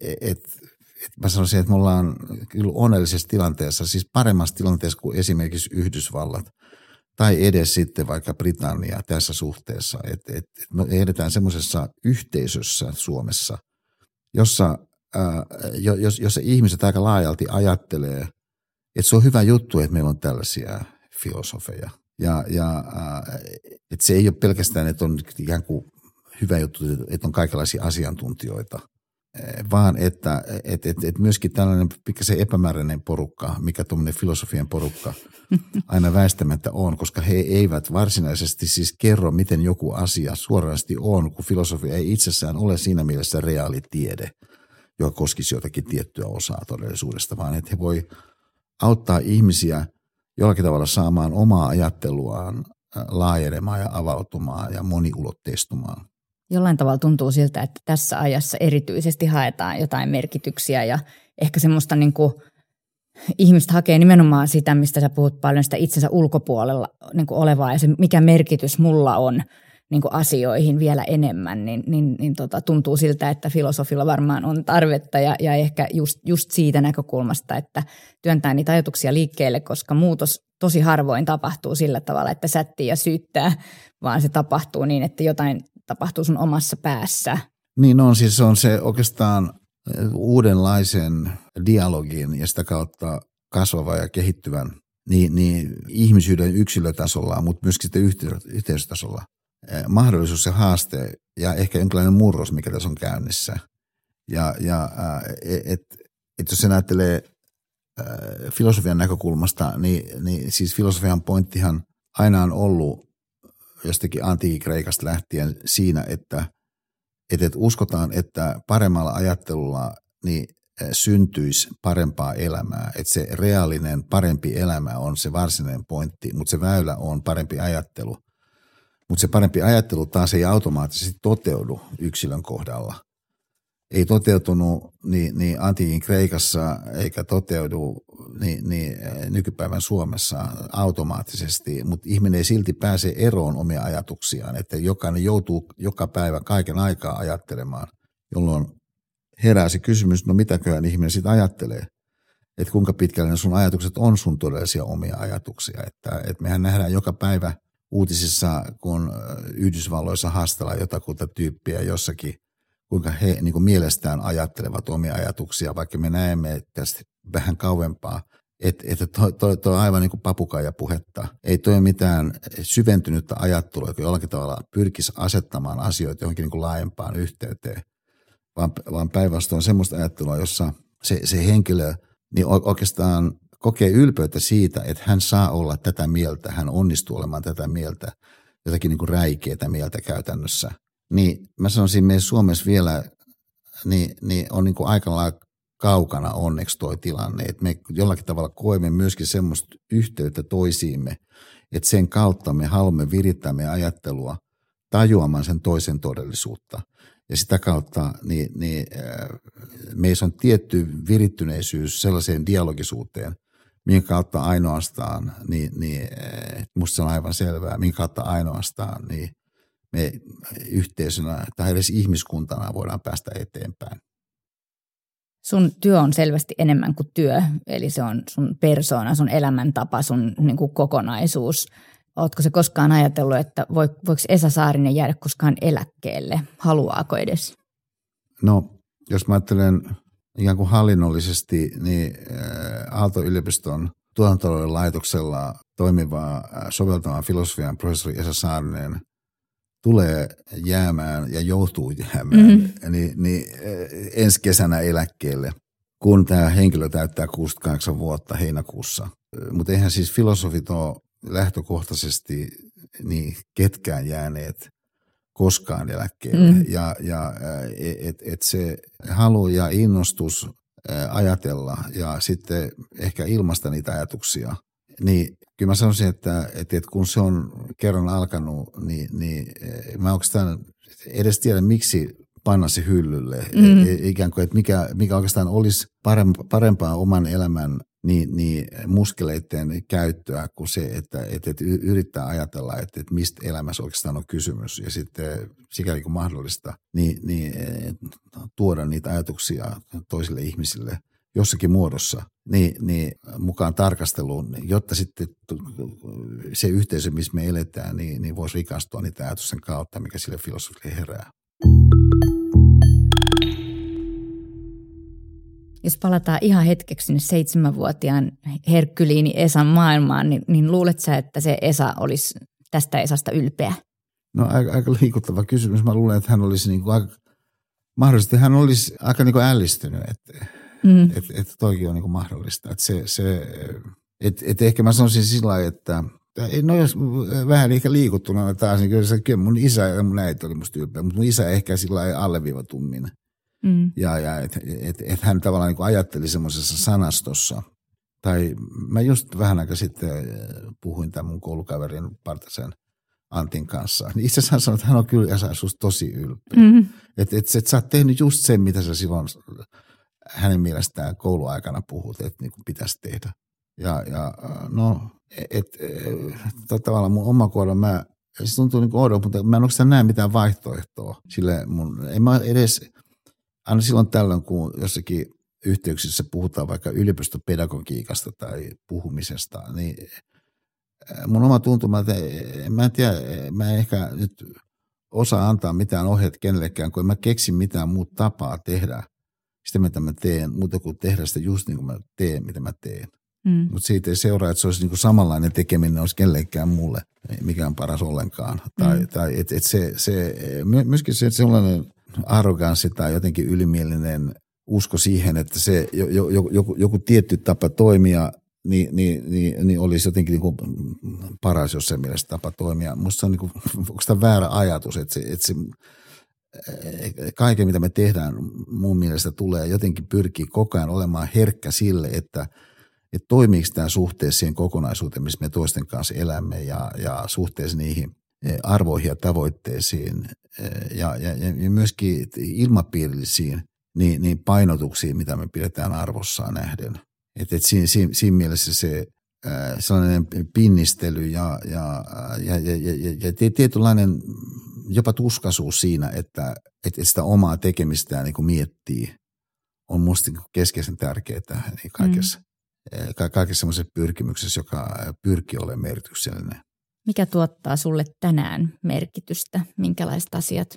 et, et mä sanoisin, että me ollaan kyllä onnellisessa tilanteessa, siis paremmassa tilanteessa kuin esimerkiksi Yhdysvallat tai edes sitten vaikka Britannia tässä suhteessa. Et, et, et me edetään semmoisessa yhteisössä Suomessa, jossa, ää, jos, jossa ihmiset aika laajalti ajattelee, että se on hyvä juttu, että meillä on tällaisia filosofeja. Ja, ja ää, et se ei ole pelkästään, että on ikään kuin hyvä juttu, että on kaikenlaisia asiantuntijoita, vaan että et, et, et myöskin tällainen pikkasen epämääräinen porukka, mikä tuommoinen filosofien porukka aina väistämättä on, koska he eivät varsinaisesti siis kerro, miten joku asia suorasti on, kun filosofia ei itsessään ole siinä mielessä reaalitiede, joka koskisi jotakin tiettyä osaa todellisuudesta, vaan että he voi auttaa ihmisiä jollakin tavalla saamaan omaa ajatteluaan laajenemaan ja avautumaan ja moniulotteistumaan. Jollain tavalla tuntuu siltä, että tässä ajassa erityisesti haetaan jotain merkityksiä ja ehkä semmoista niin kuin ihmiset hakee nimenomaan sitä, mistä sä puhut paljon, sitä itsensä ulkopuolella niin kuin olevaa ja se mikä merkitys mulla on niin kuin asioihin vielä enemmän, niin, niin, niin tota, tuntuu siltä, että filosofilla varmaan on tarvetta ja, ja ehkä just, just siitä näkökulmasta, että työntää niitä ajatuksia liikkeelle, koska muutos tosi harvoin tapahtuu sillä tavalla, että sättii ja syyttää, vaan se tapahtuu niin, että jotain tapahtuu sun omassa päässä. Niin on, siis on se oikeastaan uudenlaisen dialogin ja sitä kautta kasvavan ja kehittyvän niin, niin ihmisyyden yksilötasolla, mutta myöskin sitten yhteisötasolla. Mahdollisuus ja haaste ja ehkä jonkinlainen murros, mikä tässä on käynnissä. Ja, ja että et jos sen ajattelee filosofian näkökulmasta, niin, niin siis filosofian pointtihan aina on ollut jostakin antiikreikasta lähtien siinä, että, että uskotaan, että paremmalla ajattelulla niin syntyisi parempaa elämää. Että se reaalinen parempi elämä on se varsinainen pointti, mutta se väylä on parempi ajattelu. Mutta se parempi ajattelu taas ei automaattisesti toteudu yksilön kohdalla. Ei toteutunut niin, niin antiikin Kreikassa eikä toteudu niin, niin nykypäivän Suomessa automaattisesti, mutta ihminen ei silti pääse eroon omia ajatuksiaan, että jokainen joutuu joka päivä kaiken aikaa ajattelemaan, jolloin herää se kysymys, no mitäköhän ihminen sitten ajattelee, että kuinka pitkälle ne sun ajatukset on sun todellisia omia ajatuksia, että, että mehän nähdään joka päivä uutisissa, kun Yhdysvalloissa haastellaan jotakuta tyyppiä jossakin, kuinka he niin kuin mielestään ajattelevat omia ajatuksia, vaikka me näemme tästä vähän kauempaa, että et toi, toi, toi on aivan niin kuin papukaijapuhetta. Ei toi mitään syventynyttä ajattelua, joka jollakin tavalla pyrkisi asettamaan asioita johonkin niin kuin laajempaan yhteyteen, vaan, vaan päinvastoin semmoista ajattelua, jossa se, se henkilö niin oikeastaan kokee ylpeyttä siitä, että hän saa olla tätä mieltä, hän onnistuu olemaan tätä mieltä, jotakin niin kuin räikeätä mieltä käytännössä. Niin mä sanoisin, meidän Suomessa vielä niin, niin on niin kuin aika lailla kaukana onneksi toi tilanne, että me jollakin tavalla koemme myöskin semmoista yhteyttä toisiimme, että sen kautta me haluamme virittää meidän ajattelua tajuamaan sen toisen todellisuutta. Ja sitä kautta niin, niin, meissä on tietty virittyneisyys sellaiseen dialogisuuteen, minkä kautta ainoastaan, niin, niin musta se on aivan selvää, minkä kautta ainoastaan, niin me yhteisönä tai edes ihmiskuntana voidaan päästä eteenpäin. Sun työ on selvästi enemmän kuin työ, eli se on sun persoona, sun elämäntapa, sun niin kuin kokonaisuus. Ootko se koskaan ajatellut, että voiko Esa Saarinen jäädä koskaan eläkkeelle? Haluaako edes? No, jos mä ajattelen ikään kuin hallinnollisesti, niin Aalto-yliopiston tuotantotalouden laitoksella toimiva soveltavan filosofian professori Esa Saarinen tulee jäämään ja joutuu jäämään mm-hmm. niin, niin ensi kesänä eläkkeelle, kun tämä henkilö täyttää kuusikymmentäkahdeksan vuotta heinäkuussa. Mutta eihän siis filosofit ole lähtökohtaisesti niin ketkään jääneet koskaan eläkkeelle. Mm-hmm. Ja, ja että et se halu ja innostus ajatella ja sitten ehkä ilmaista niitä ajatuksia, niin kyllä mä sanoisin, että, että kun se on kerran alkanut, niin, niin mä oikeastaan edes tiedä, miksi panna se hyllylle. Mm. Ikään kuin, että mikä, mikä oikeastaan olisi parempaa oman elämän niin, niin muskeleiden käyttöä kuin se, että, että, että yrittää ajatella, että, että mistä elämässä oikeastaan on kysymys. Ja sitten sikäli kuin mahdollista, niin, niin tuoda niitä ajatuksia toisille ihmisille jossakin muodossa niin, niin mukaan tarkasteluun, jotta sitten se yhteisö, missä me eletään, niin, niin voisi rikastua niitä ajatusten kautta, mikä sille filosofille herää. Jos palataan ihan hetkeksi sinne seitsemänvuotiaan herkkyliini Esan maailmaan, niin, niin luulet sä, että se Esa olisi tästä Esasta ylpeä? No aika, aika liikuttava kysymys. Mä luulen, että hän olisi niin kuin aika, mahdollisesti hän olisi aika niin kuin ällistynyt, että mm. et, et toikin on niin kuin mahdollista. Et se, se, et, et ehkä mä sanoisin sillä lailla, että no jos vähän ehkä liikuttuna taas, niin kyllä mun isä ja mun äiti oli musta ylpeä, mutta mun isä ehkä sillä lailla alleviivatummin. Mm. Ja, ja että et, et hän tavallaan niin kuin ajatteli semmoisessa sanastossa. Tai mä just vähän aika sitten puhuin tämän mun koulukaverin Paltaisen Antin kanssa. Niin itse asiassa sanoin, että hän on kyllä ja susta tosi ylpeä. Mm-hmm. Että et, et sä oot tehnyt just sen, mitä sä silloin hänen mielestään kouluaikana puhut, että niin kuin pitäisi tehdä. Ja, ja no, että et, tavallaan mun oma kohdalla mä, se tuntuu niin kuin oudolta, mutta mä en oikeastaan näe mitään vaihtoehtoa sille mun, en mä edes... Aina silloin tällöin, kun jossakin yhteyksissä puhutaan vaikka yliopistopedagogiikasta tai puhumisesta, niin mun oma tuntuma, että mä en tiedä, mä en ehkä nyt osaa antaa mitään ohjeet kenellekään, kun en mä keksi mitään muuta tapaa tehdä sitä, mitä mä teen, muuta kuin tehdä sitä just niin kuin mä teen, mitä mä teen. Mm. Mutta siitä ei seuraa, että se olisi niin kuin samanlainen tekeminen olisi kenellekään mulle, mikä on paras ollenkaan. Mm. Tai, tai et, et se, se, myöskin se, että sellainen... arroganssi tai jotenkin ylimielinen usko siihen, että se joku, joku tietty tapa toimia, niin, niin, niin, niin olisi jotenkin niin kuin paras, jos sen mielestä tapa toimia. Musta se on niin kuin, onko tämä väärä ajatus, että se, että se kaiken, mitä me tehdään, mun mielestä tulee jotenkin pyrkii koko ajan olemaan herkkä sille, että, että toimiiko tämä suhteessa siihen kokonaisuuteen, missä me toisten kanssa elämme ja, ja suhteessa niihin arvoihin ja tavoitteisiin ja, ja, ja myöskin ilmapiirillisiin niin, niin painotuksiin, mitä me pidetään arvossaan nähden. Et, et siinä, siinä, siinä mielessä se sellainen pinnistely ja, ja, ja, ja, ja, ja tietynlainen jopa tuskaisuus siinä, että et, et sitä omaa tekemistään niin kuin miettii, on musta keskeisen tärkeää niin kaikessa, mm. ka, kaikessa semmoisessa pyrkimyksessä, joka pyrkii olemaan merkityksellinen. Mikä tuottaa sulle tänään merkitystä? Minkälaiset asiat?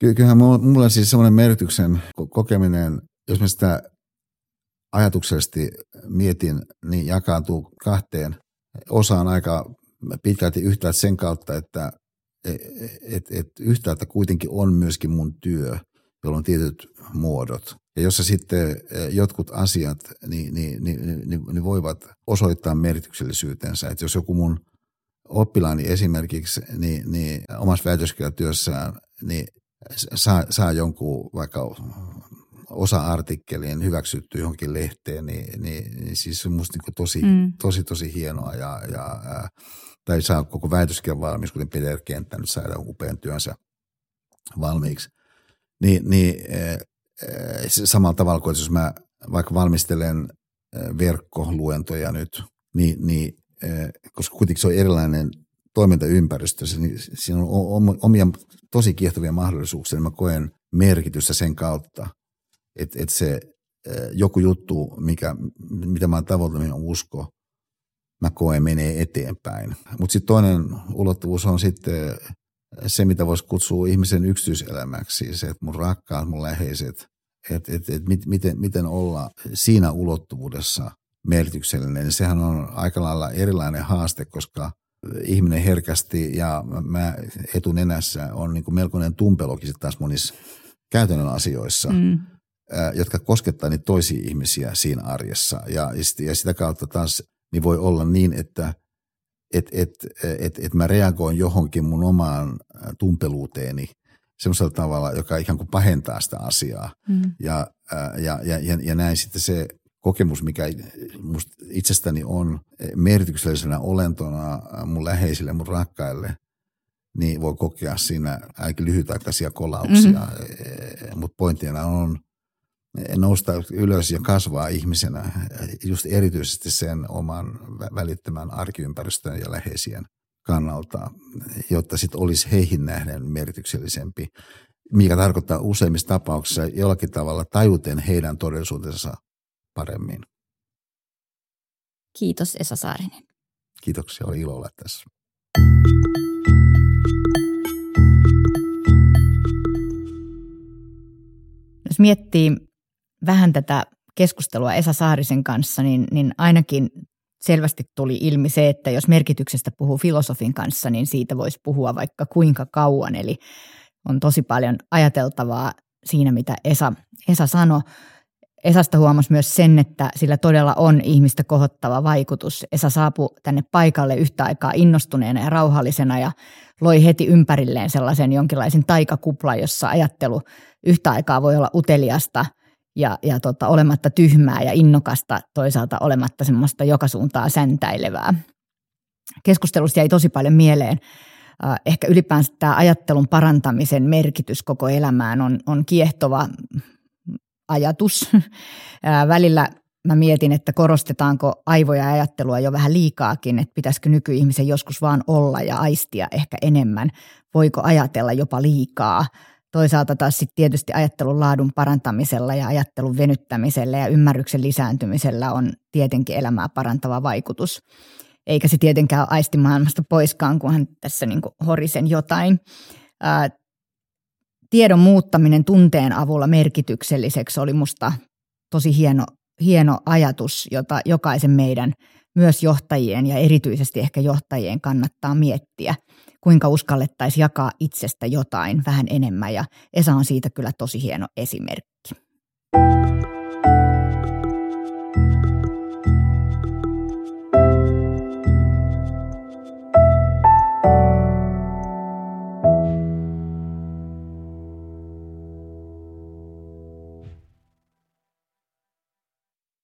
Kyllähän mulla on siis semmoinen merkityksen kokeminen, jos mä sitä ajatuksellisesti mietin, niin jakaantuu kahteen osaan aika pitkälti yhtäältä sen kautta, että et, et yhtäältä kuitenkin on myöskin mun työ, jolla on tietyt muodot. Ja jossa sitten jotkut asiat niin, niin, niin, niin, niin voivat osoittaa merkityksellisyytensä. Että jos joku mun oppilaani esimerkiksi niin, niin omassa väitöskirjatyössään niin saa, saa jonkun vaikka osa-artikkelin hyväksytty johonkin lehteen, niin, niin, niin siis se on musta niin tosi, mm. tosi, tosi hienoa. Ja, ja, tai saa koko väitöskirjan valmiiksi, kuten Peder Kenttä nyt saa upean työnsä valmiiksi. Niin, niin, e, e, samalla tavalla kuin jos mä vaikka valmistelen verkkoluentoja nyt, niin, niin koska kuitenkin se on erilainen toimintaympäristö, niin siinä on omia tosi kiehtovia mahdollisuuksia, niin mä koen merkitystä sen kautta, että, että se joku juttu, mikä, mitä mä oon tavoitellut, minä usko, mä koen menee eteenpäin. Mutta sitten toinen ulottuvuus on sitten se, mitä voisi kutsua ihmisen yksityiselämäksi, se, että mun rakkaat, mun läheiset, että, että, että miten, miten olla siinä ulottuvuudessa merkityksellinen. Sehän on aika lailla erilainen haaste, koska ihminen herkästi ja mä etunenässä on niin kuin melkoinen tumpelokin sitten taas monissa käytännön asioissa, mm. jotka koskettaa niitä toisia ihmisiä siinä arjessa. Ja, ja sitä kautta taas niin voi olla niin, että et, et, et, et mä reagoin johonkin mun omaan tumpeluuteeni semmoisella tavalla, joka ikään kuin pahentaa sitä asiaa. Mm. Ja, ja, ja, ja, ja näin sitten se kokemus, mikä musta itsestäni on merkityksellisenä olentona mun läheisille, mun rakkaille, niin voi kokea siinä aika lyhytaikaisia kolauksia. Mm-hmm. Mutta pointtina on nousta ylös ja kasvaa ihmisenä, just erityisesti sen oman välittämän arkiympäristön ja läheisien kannalta, jotta sitten olisi heihin nähden merkityksellisempi, mikä tarkoittaa useimmissa tapauksissa jollakin tavalla tajuten heidän todellisuutensa paremmin. Kiitos Esa Saarinen. Kiitoksia, oli ilo olla tässä. Jos miettii vähän tätä keskustelua Esa Saarisen kanssa, niin, niin ainakin selvästi tuli ilmi se, että jos merkityksestä puhuu filosofin kanssa, niin siitä voisi puhua vaikka kuinka kauan. Eli on tosi paljon ajateltavaa siinä, mitä Esa, Esa sanoi. Esasta huomasi myös sen, että sillä todella on ihmistä kohottava vaikutus. Esa saapui tänne paikalle yhtä aikaa innostuneena ja rauhallisena ja loi heti ympärilleen sellaisen jonkinlaisen taikakuplan, jossa ajattelu yhtä aikaa voi olla uteliasta ja, ja tota, olematta tyhmää ja innokasta, toisaalta olematta semmoista joka suuntaan säntäilevää. Keskustelusta jäi tosi paljon mieleen. Ehkä ylipäänsä tämä ajattelun parantamisen merkitys koko elämään on, on kiehtova ajatus. Välillä mä mietin, että korostetaanko aivoja ja ajattelua jo vähän liikaakin, että pitäisikö nykyihmisen joskus vaan olla ja aistia ehkä enemmän. Voiko ajatella jopa liikaa? Toisaalta taas sitten tietysti ajattelun laadun parantamisella ja ajattelun venyttämisellä ja ymmärryksen lisääntymisellä on tietenkin elämää parantava vaikutus. Eikä se tietenkään ole aistimaailmasta poiskaan, kunhan tässä niin kuin horisen jotain. Ää, tiedon muuttaminen tunteen avulla merkitykselliseksi oli musta tosi hieno, hieno ajatus, jota jokaisen meidän, myös johtajien ja erityisesti ehkä johtajien kannattaa miettiä, kuinka uskallettaisiin jakaa itsestä jotain vähän enemmän. Ja Esa on siitä kyllä tosi hieno esimerkki.